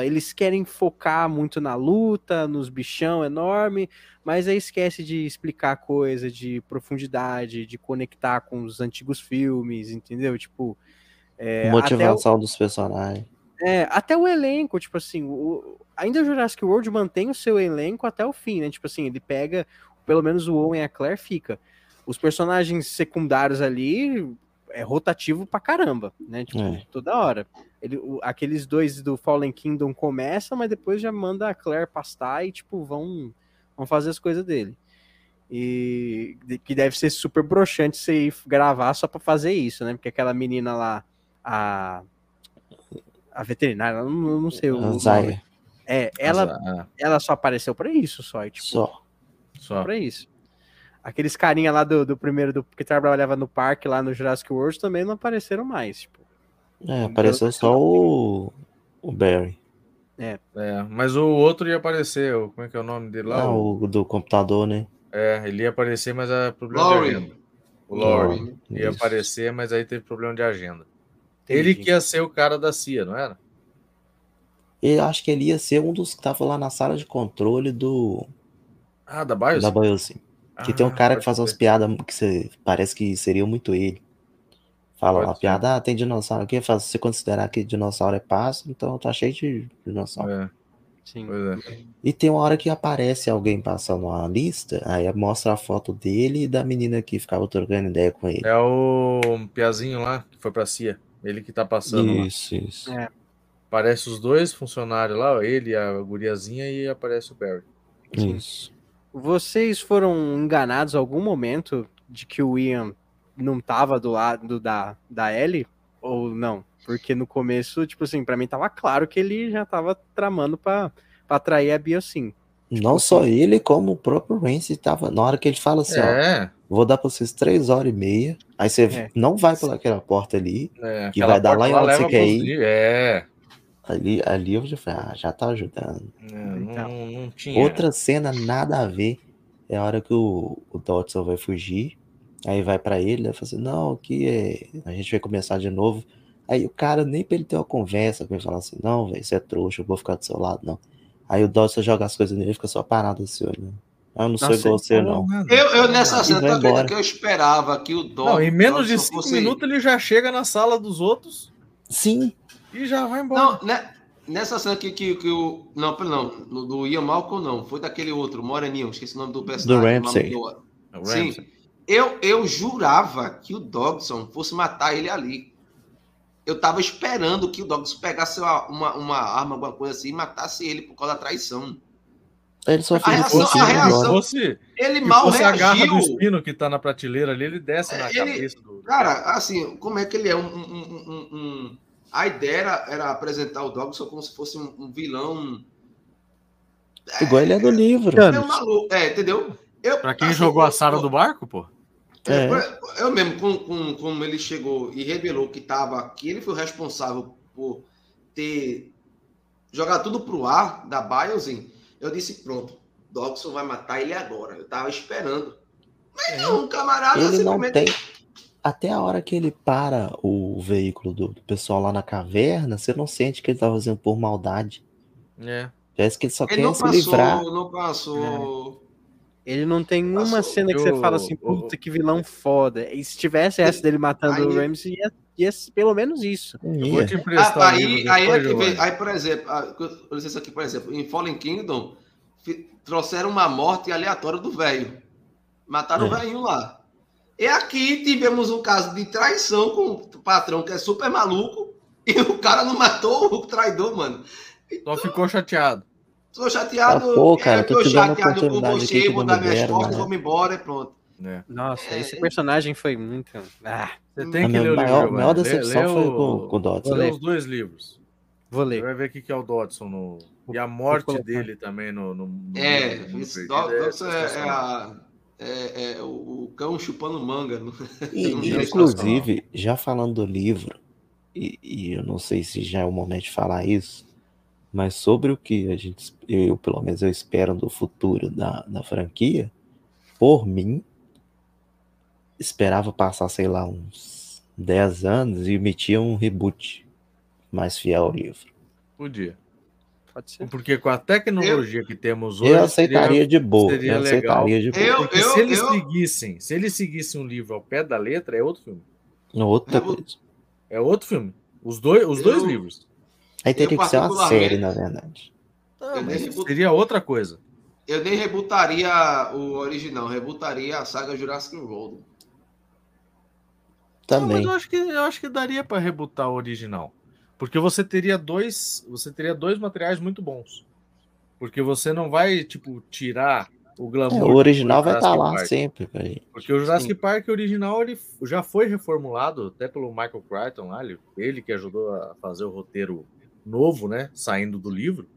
eles querem focar muito na luta, nos bichão enorme, mas aí esquece de explicar coisa de profundidade, de conectar com os antigos filmes, entendeu? Tipo... motivação dos personagens. Até o elenco, tipo assim, ainda o Jurassic World mantém o seu elenco até o fim, né? Tipo assim, ele pega, pelo menos o Owen e a Claire fica. Os personagens secundários ali é rotativo pra caramba, né? Tipo, toda hora. Aqueles dois do Fallen Kingdom começam, mas depois já manda a Claire pastar e, tipo, vão fazer as coisas dele. E que deve ser super broxante você ir gravar só pra fazer isso, né? Porque aquela menina lá, a veterinária, não sei o nome. Ela só apareceu pra isso, só. E, tipo, só pra isso. Aqueles carinha lá do primeiro, que trabalhava no parque, lá no Jurassic World, também não apareceram mais. Tipo. Apareceu só o Barry. Mas o outro ia aparecer, como é que é o nome dele lá? O do computador, né? Ele ia aparecer, mas era problema de agenda. O Laurie ia aparecer, mas aí teve problema de agenda. Entendi. Ele que ia ser o cara da CIA, não era? Eu acho que ele ia ser um dos que tava lá na sala de controle do... da Biosyn? Da Biosyn. Que tem um cara que faz umas piadas que parece que seria muito ele. Fala uma piada, tem dinossauro aqui. Se você considerar que dinossauro é pássaro, então tá cheio de dinossauro. Sim. Pois é. E tem uma hora que aparece alguém passando uma lista, aí mostra a foto dele e da menina que ficava trocando ideia com ele. É o Piazinho lá, que foi pra CIA. Ele que tá passando isso, lá. Isso. É. Aparece os dois funcionários lá, ele, a guriazinha, e aparece o Barry. Sim. Isso. Vocês foram enganados em algum momento de que o Ian não tava do lado da Ellie? Ou não? Porque no começo, tipo assim, pra mim tava claro que ele já tava tramando pra atrair a Biocin. Não só ele, como o próprio Ramsey tava. Na hora que ele fala assim, ó, vou dar pra vocês 3h30, aí você não vai pelaquela porta ali, que vai dar lá em onde você quer ir. É. Ali eu já falei, já tá ajudando. Não tinha. Outra cena, nada a ver. É a hora que o Dodgson vai fugir, aí vai pra ele, né, fala assim, não, aqui a gente vai começar de novo. Aí o cara, nem pra ele ter uma conversa, pra ele falar assim, não, velho, você é trouxa, eu vou ficar do seu lado, não. Aí o Dodgson joga as coisas nele e fica só parado assim, olhando. Ah, eu não sou igual você, não. Eu nessa cena também, porque eu esperava que o Dodgson... Não, em menos de 5 minutos ele já chega na sala dos outros. Sim. E já vai embora. Não, né? Nessa cena aqui que o... Não, do Ian Malcolm não. Foi daquele outro, moreninho, esqueci o nome do personagem. Do Ramsey. Sim. Eu jurava que o Dodgson fosse matar ele ali. Eu tava esperando que o Douglas pegasse uma arma, alguma coisa assim, e matasse ele por causa da traição. Ele só fez a reação, ele mal reagiu. A garra do espino que tá na prateleira ali, ele desce na cabeça do... Cara, assim, como é que ele é? A ideia era apresentar o Douglas como se fosse um vilão... Igual ele é do livro. É um maluco, entendeu? Pra quem jogou a Sara do barco, pô. Eu mesmo, como ele chegou e revelou que tava, que ele foi o responsável por ter jogado tudo pro ar da Biosyn, eu disse, pronto, Dodgson vai matar ele agora. Eu tava esperando. Mas não, camarada, ele simplesmente... não tem. Até a hora que ele para o veículo do pessoal lá na caverna, você não sente que ele tá fazendo por maldade. Parece que ele só ele quer não se passou, livrar. Não passou... Ele não tem uma cena que você fala assim, puta, que vilão foda. E se tivesse essa dele matando o Ramsey, ia pelo menos isso. Eu vou te emprestar aí, por exemplo, com licença aqui, por exemplo, em Fallen Kingdom, trouxeram uma morte aleatória do velho. Mataram o velhinho lá. E aqui tivemos um caso de traição com o patrão, que é super maluco, e o cara não matou o traidor, mano. Então, só ficou chateado. Tô chateado, cara, tô chateado com você, vou dar minhas costas, vou me embora e pronto. Nossa, esse personagem foi muito... você tem que ler o livro. A maior decepção foi com o Dodgson. Vou ler os 2 livros. Vou ler. Você vai ver o que é o Dodgson no... E a morte dele também no Dodgson é o cão chupando manga. Inclusive, já falando do livro, e eu não sei se já é o momento de falar isso, mas sobre o que a gente, pelo menos eu espero do futuro da franquia, por mim, esperava passar, sei lá, uns 10 anos e metia um reboot mais fiel ao livro. Podia. Pode ser. Porque com a tecnologia que temos hoje... Eu aceitaria de boa. Eu aceitaria de boa. Se eles seguissem um livro ao pé da letra, é outro filme. É outro filme. Os dois livros. Aí teria que ser uma série, na verdade. Seria outra coisa. Eu nem rebutaria o original, rebutaria a saga Jurassic World. Também. Não, mas eu acho que daria para rebutar o original. Porque você teria dois materiais muito bons. Porque você não vai, tipo, tirar o glamour. O original vai estar lá sempre. Porque o Jurassic Park original ele já foi reformulado, até pelo Michael Crichton lá, ele que ajudou a fazer o roteiro novo, né, saindo do livro.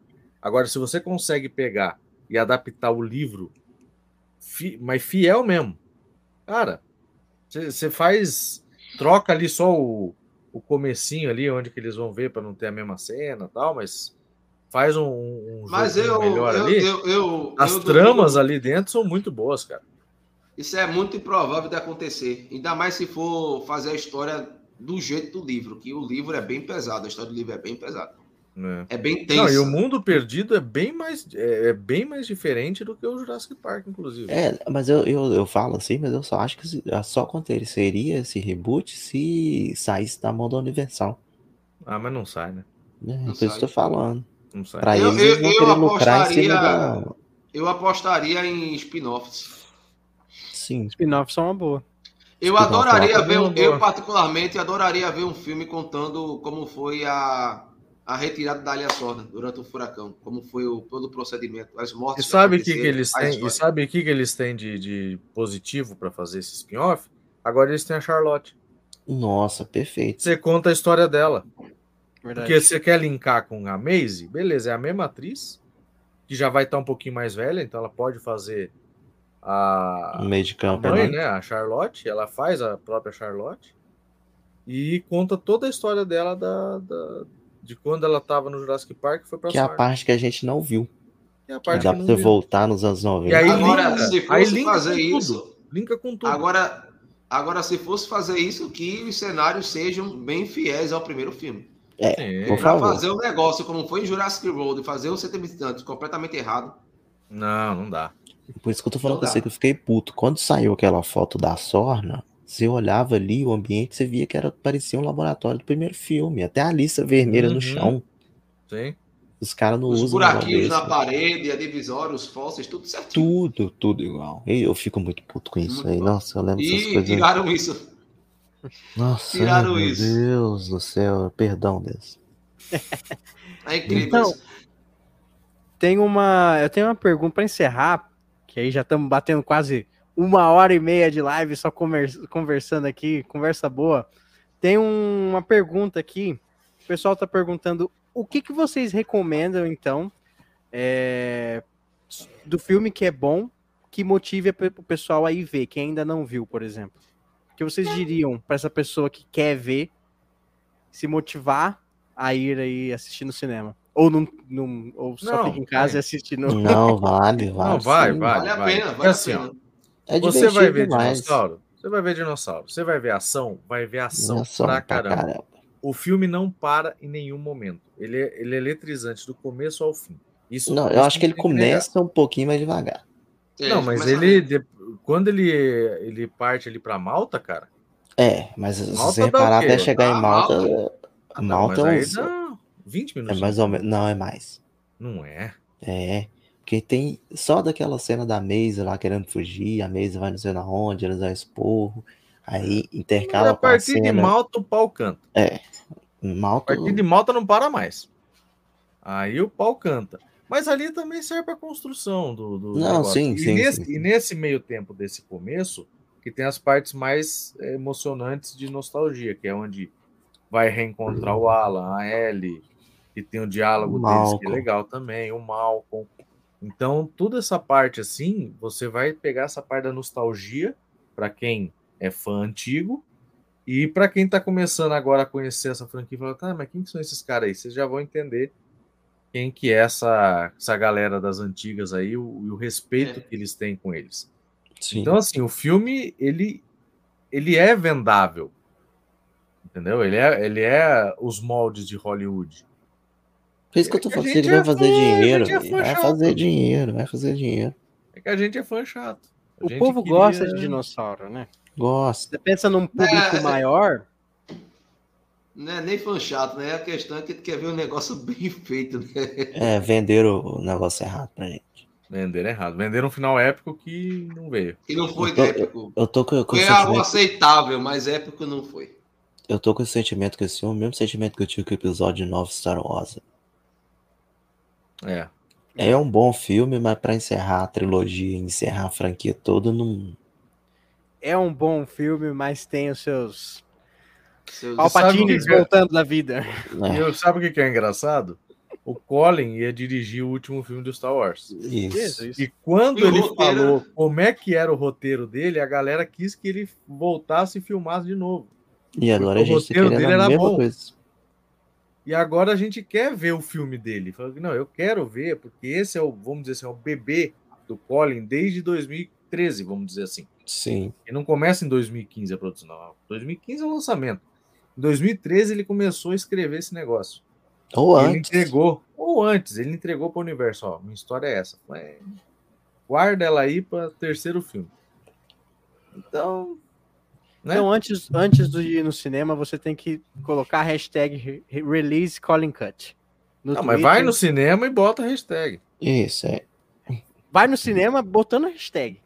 Agora, se você consegue pegar e adaptar o livro, mas fiel mesmo, cara, você faz, troca ali só o comecinho ali, onde que eles vão ver para não ter a mesma cena e tal, mas faz um jogo melhor ali. As tramas ali dentro são muito boas, cara. Isso é muito improvável de acontecer, ainda mais se for fazer a história do jeito do livro, que o livro é bem pesado, a história do livro é bem pesada. É bem tenso. E o Mundo Perdido é bem mais diferente do que o Jurassic Park, inclusive. Mas eu falo assim, mas eu só acho que só aconteceria esse reboot se saísse da mão da Universal. Mas não sai, né? Não, por isso que eu tô falando. Não sei. Pra eles, eu apostaria em spin-offs. Sim, spin-offs são uma boa. Eu adoraria ver, eu particularmente adoraria ver um filme contando como foi a retirada da Ilha Sorna durante o furacão, como foi todo o procedimento, as mortes. E sabe o que eles têm? E sabe o que eles têm de positivo para fazer esse spin-off? Agora eles têm a Charlotte. Nossa, perfeito. Você conta a história dela. Verdade. Porque você quer linkar com a Maisie, beleza, é a mesma atriz, que já vai estar um pouquinho mais velha, então ela pode fazer a meio de campo, a mãe, né? A Charlotte, ela faz a própria Charlotte e conta toda a história dela de quando ela estava no Jurassic Park, foi pra que Sorna. É a parte que a gente não viu. Que é a parte dá para você voltar nos anos 90. E aí, agora, linka, se fosse aí linka fazer isso, tudo, linka com tudo. Agora, se fosse fazer isso, que os cenários sejam bem fiéis ao primeiro filme. É, por favor. Fazer um negócio como foi em Jurassic World, fazer o CT Visitante completamente errado. Não dá. Por isso que eu tô falando com você, que eu fiquei puto. Quando saiu aquela foto da Sorna, você olhava ali o ambiente, você via que parecia um laboratório do primeiro filme. Até a lista vermelha no chão. Sim. Os caras não usam. Os buraquinhos na parede, a divisória, os fósseis, tudo certinho. Tudo igual. E eu fico muito puto com isso aí. Nossa, eu lembro dessas coisas. E tiraram isso. Nossa, tiraram meu isso. Deus do céu. Perdão, Deus. É incrível. Então, eu tenho uma pergunta para encerrar. Que aí já estamos batendo quase 1h30 de live só conversando aqui, conversa boa. Tem uma pergunta aqui, o pessoal está perguntando o que vocês recomendam, então, do filme que é bom, que motive o pessoal a ir ver, quem ainda não viu, por exemplo. O que vocês diriam para essa pessoa que quer ver, se motivar a ir aí assistir no cinema? Ou, ou só fica em casa e assiste no... Não, vale. Não, vale a pena, vale assim, a pena. É você vai ver dinossauro, você vai ver ação, pra caramba. O filme não para em nenhum momento. Ele é eletrizante do começo ao fim. Eu acho que ele começa um pouquinho mais devagar. Não, mas quando ele parte ali pra Malta, cara... É, mas se você reparar até chegar em Malta... Malta é um... 20 minutos? É mais ou menos. Não, é mais. Não é? É. Porque tem só daquela cena da Maisie lá querendo fugir, a Maisie vai não sei na onde, eles vão esporro, aí intercala com a partir de Malta o pau canta. É. A partir de Malta não para mais. Aí o pau canta. Mas ali também serve pra construção do não, sim, sim, sim. E nesse meio tempo desse começo, que tem as partes mais emocionantes de nostalgia, que é onde vai reencontrar o Alan, a Ellie, e tem um diálogo deles que é legal também, o Malcolm. Então, toda essa parte assim, você vai pegar essa parte da nostalgia para quem é fã antigo e para quem tá começando agora a conhecer essa franquia, fala, tá, mas quem que são esses caras aí? Vocês já vão entender quem que é essa galera das antigas aí e o respeito que eles têm com eles. Sim. Então, assim, o filme, ele é vendável, entendeu? Ele é os moldes de Hollywood. Por isso que eu tô falando, se ele vai fazer dinheiro, vai fazer dinheiro. É que a gente é fã chato. O povo gosta de dinossauro, né? Gosta. Você pensa num público maior... Não é nem fã chato, né? A questão é que tu quer ver um negócio bem feito, né? É, venderam o negócio errado pra gente. Venderam errado. Venderam um final épico que não veio. Que não foi épico. Foi algo aceitável, mas épico não foi. Eu tô com esse sentimento que esse é o mesmo sentimento que eu tive com o episódio 9 Star Wars. É um bom filme, mas pra encerrar a trilogia, encerrar a franquia toda, não... É um bom filme, mas tem os seus Palpatines voltando da vida. Eu sabe o que é engraçado? O Colin ia dirigir o último filme do Star Wars. Isso. E quando ele falou como é que era o roteiro dele, a galera quis que ele voltasse e filmasse de novo. E agora o roteiro dele era bom. E agora a gente quer ver o filme dele. Não, eu quero ver, porque esse é o, vamos dizer assim, é o bebê do Colin desde 2013, vamos dizer assim. Sim. Ele não começa em 2015 a produção, não. 2015 é o lançamento. Em 2013 ele começou a escrever esse negócio. Ele entregou para o universo, ó, minha história é essa. Guarda ela aí para terceiro filme. Então... Né? Então, antes de ir no cinema, você tem que colocar a hashtag release Colin Cut. No Twitter. Mas vai no cinema e bota a hashtag. Isso, é. Vai no cinema botando a hashtag.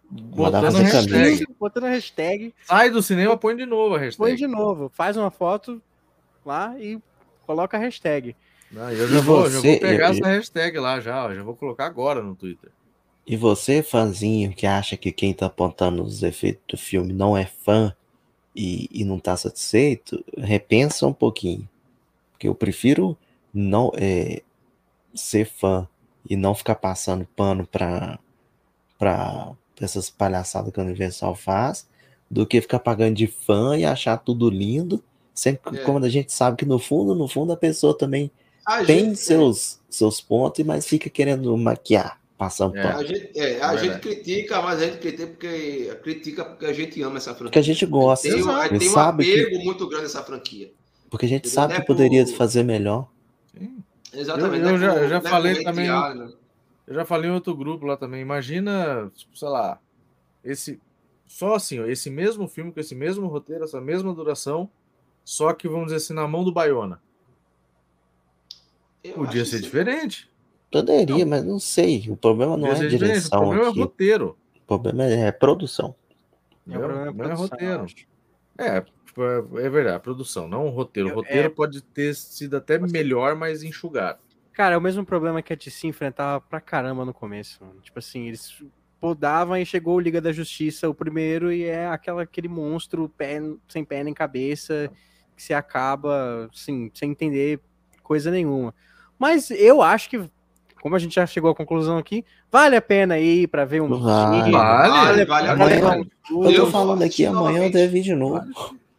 Botando a hashtag. Sai do cinema, põe de novo a hashtag. Põe de novo. Faz uma foto lá e coloca a hashtag. Não, eu já vou pegar essa hashtag lá já. Já vou colocar agora no Twitter. E você, fãzinho, que acha que quem tá apontando os efeitos do filme não é fã e não tá satisfeito, repensa um pouquinho. Porque eu prefiro não ser fã e não ficar passando pano pra essas palhaçadas que a Universal faz, do que ficar pagando de fã e achar tudo lindo, sempre quando a gente sabe que no fundo a pessoa também tem seus pontos, mas fica querendo maquiar. A gente critica, mas a gente critica porque a gente ama essa franquia. Porque a gente gosta. Tem um apego muito grande essa franquia. Porque a gente sabe que poderia fazer melhor. Sim. Exatamente. Eu já falei em outro grupo lá também. Imagina, sei lá, esse mesmo filme com esse mesmo roteiro, essa mesma duração, só que, vamos dizer assim, na mão do Baiona. Podia ser diferente. Poderia, mas não sei. O problema não é a direção. O problema é o roteiro. O problema é a produção. O problema é o roteiro. É verdade, a produção, não o roteiro. O roteiro pode ter sido até melhor, mas enxugado. Cara, é o mesmo problema que a DC enfrentava pra caramba no começo. Mano. Tipo assim, eles podavam e chegou o Liga da Justiça, o primeiro, e é aquele monstro sem pé nem cabeça que se acaba assim, sem entender coisa nenhuma. Mas eu acho que, como a gente já chegou à conclusão aqui, vale a pena ir para ver um... Vale. Eu tô falando aqui, amanhã eu devo ir de novo.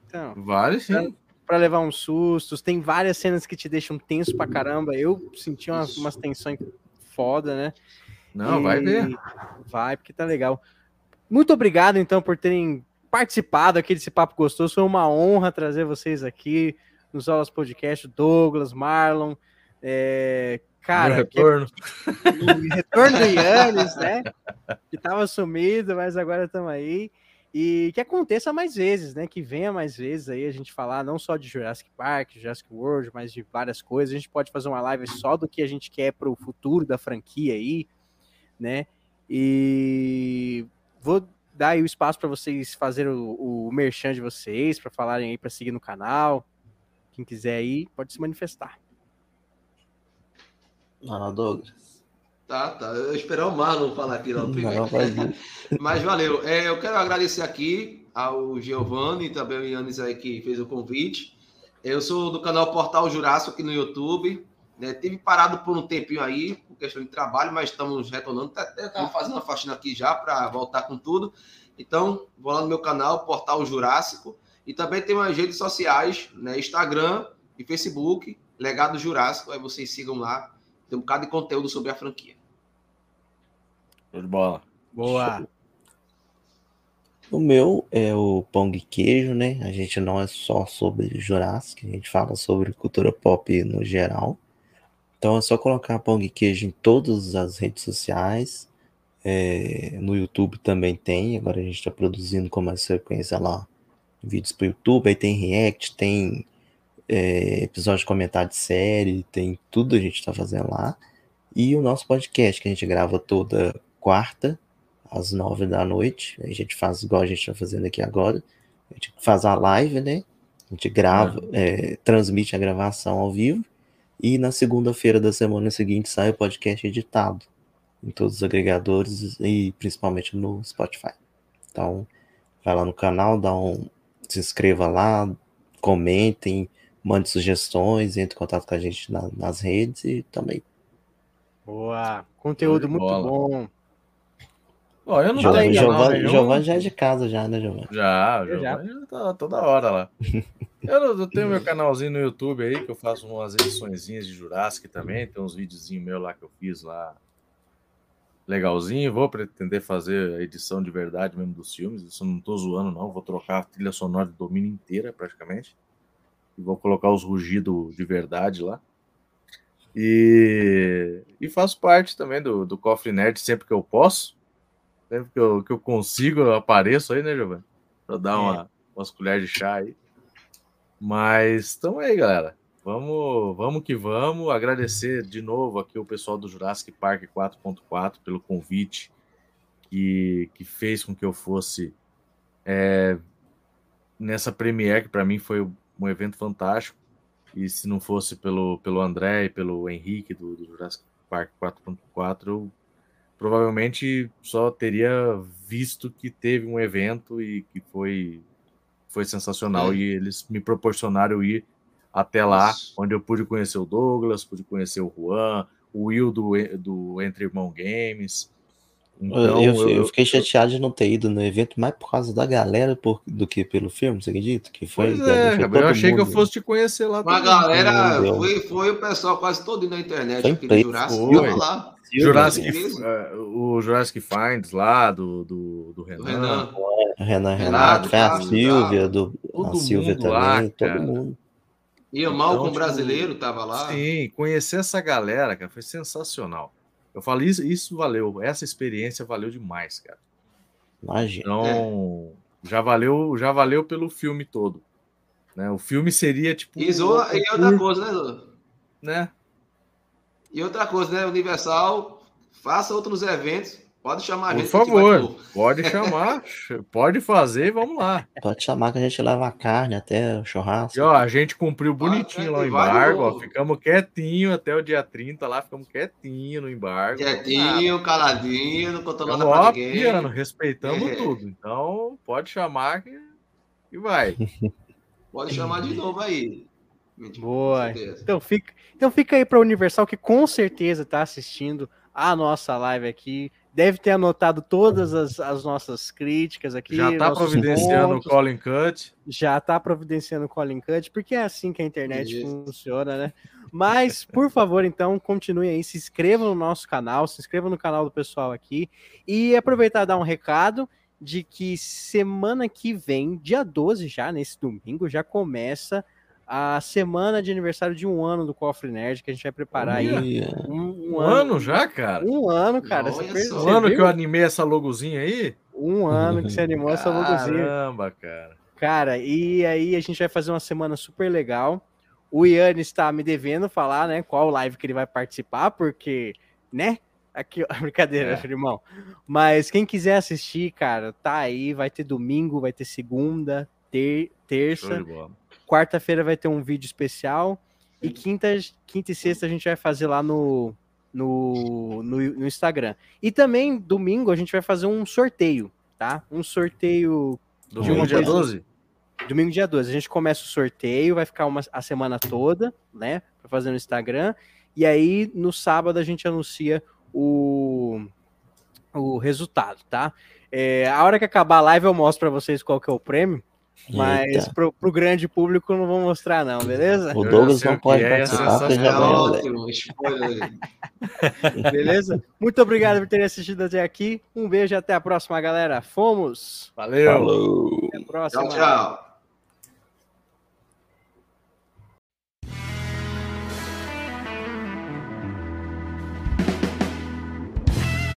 Então, vale sim. Para levar uns sustos, tem várias cenas que te deixam tenso pra caramba. Eu senti umas tensões foda, né? Não, vai ver. Vai, porque tá legal. Muito obrigado, então, por terem participado aqui desse papo gostoso. Foi uma honra trazer vocês aqui nos Aulas Podcast, Douglas, Marlon... Cara, o retorno do Yannis, né? Que tava sumido, mas agora estamos aí. E que aconteça mais vezes, né? Que venha mais vezes aí a gente falar não só de Jurassic Park, Jurassic World, mas de várias coisas. A gente pode fazer uma live só do que a gente quer pro futuro da franquia aí, né? E vou dar aí o espaço para vocês fazerem o merchan de vocês, para falarem aí, para seguir no canal. Quem quiser aí, pode se manifestar. Não, Douglas. Tá. Eu esperava o Marlon falar aqui não primeiro. Não. Mas valeu. Eu quero agradecer aqui ao Giovanni e também ao Yannis aí que fez o convite. Eu sou do canal Portal Jurássico aqui no YouTube. Né? Tive parado por um tempinho aí, por questão de trabalho, mas estamos retornando. Eu estava fazendo uma faxina aqui já para voltar com tudo. Então, vou lá no meu canal Portal Jurássico. E também tem as redes sociais, né? Instagram e Facebook, Legado Jurássico. Aí vocês sigam lá. Tem um bocado de conteúdo sobre a franquia. Show de bola. Boa. O meu é o Pão de Queijo, né? A gente não é só sobre Jurassic, a gente fala sobre cultura pop no geral. Então é só colocar Pão de Queijo em todas as redes sociais. No YouTube também tem. Agora a gente está produzindo com mais frequência lá vídeos para o YouTube. Aí tem react, tem... episódio de comentário de série, tem tudo a gente tá fazendo lá. E o nosso podcast, que a gente grava toda quarta, às 9 da noite. A gente faz igual a gente tá fazendo aqui agora. A gente faz a live, né? A gente grava, transmite a gravação ao vivo. E na segunda-feira da semana seguinte sai o podcast editado. Em todos os agregadores e principalmente no Spotify. Então, vai lá no canal, se inscreva lá, comentem. Mande sugestões, entre em contato com a gente nas redes e também. Boa! Conteúdo muito bom. Ó, eu não tenho Giovanni já é de casa já, né, Giovanni? Já tá toda hora lá. eu tenho meu canalzinho no YouTube aí, que eu faço umas ediçõezinhas de Jurassic também, tem uns videozinhos meus lá que eu fiz lá. Legalzinho, vou pretender fazer a edição de verdade mesmo dos filmes, isso eu não tô zoando não, vou trocar a trilha sonora do domínio inteira praticamente. E vou colocar os rugidos de verdade lá. E faço parte também do Cofre Nerd sempre que eu posso. Sempre que eu consigo, eu apareço aí, né, Giovanni? Pra dar umas colheres de chá aí. Mas, então aí, galera. Vamos que vamos. Agradecer de novo aqui o pessoal do Jurassic Park 4.4 pelo convite que fez com que eu fosse nessa premiere, que para mim foi um evento fantástico. E se não fosse pelo André e pelo Henrique do Jurassic Park 4.4, eu provavelmente só teria visto que teve um evento e que foi sensacional. E eles me proporcionaram ir até lá, onde eu pude conhecer o Douglas, pude conhecer o Juan, o Will do Entre Irmão Games. Então, eu fiquei chateado de não ter ido no evento, mais por causa da galera do que pelo filme, você acredita? Que foi, pois é, cara, eu achei que eu fosse te conhecer lá. A galera, foi o pessoal quase todo na internet, aquele Jurassic, lá. O Jurassic Finds lá, do Renan. Renato, a Silvia, também, todo mundo. E o Malcolm brasileiro estava lá. Sim, conhecer essa galera, cara, foi sensacional. Eu falo, isso valeu, essa experiência valeu demais, cara. Imagina. Então, já valeu pelo filme todo. Né? O filme seria, tipo... E outra coisa, né, Zô? Né? E outra coisa, né, Universal, faça outros eventos, pode chamar a gente. Por favor, pode chamar, pode fazer, vamos lá. Pode chamar que a gente leva a carne até o churrasco. E, ó, a gente cumpriu bonitinho lá o embargo, ó, ficamos quietinho até o dia 30 lá, ficamos quietinho no embargo. Quietinho, caladinho, não contou nada pra ninguém. Piano, respeitamos tudo, então pode chamar que vai. Pode chamar de novo aí. Boa, então fica aí pra Universal, que com certeza tá assistindo a nossa live aqui. Deve ter anotado todas as nossas críticas aqui. Já está providenciando o Colin Cut. Já está providenciando o Colin Cut, porque é assim que a internet funciona, né? Mas, por favor, então, continue aí. Se inscreva no nosso canal, se inscreva no canal do pessoal aqui. E aproveitar e dar um recado de que semana que vem, dia 12 já, nesse domingo, já começa a semana de aniversário de um ano do Cofre Nerd, que a gente vai preparar aí. Um ano já, cara? Um ano, cara. Um ano que eu animei essa logozinha aí? Um ano que você animou essa logozinha. Caramba, cara. Cara, e aí a gente vai fazer uma semana super legal. O Ian está me devendo falar, né, qual live que ele vai participar, porque, né, aqui, ó, brincadeira, irmão. Mas quem quiser assistir, cara, tá aí, vai ter domingo, vai ter segunda, terça. Quarta-feira vai ter um vídeo especial e quinta e sexta a gente vai fazer lá no Instagram. E também, domingo, a gente vai fazer um sorteio, tá? Um sorteio... Domingo dia 12? Domingo dia 12. A gente começa o sorteio, vai ficar a semana toda, né? Pra fazer no Instagram. E aí, no sábado, a gente anuncia o resultado, tá? A hora que acabar a live, eu mostro pra vocês qual que é o prêmio. Mas pro grande público não vou mostrar, não, beleza? O Douglas não pode participar, porque já vai. Beleza? Muito obrigado por terem assistido até aqui. Um beijo e até a próxima, galera. Fomos! Valeu! Falou. Até a próxima. Tchau, tchau.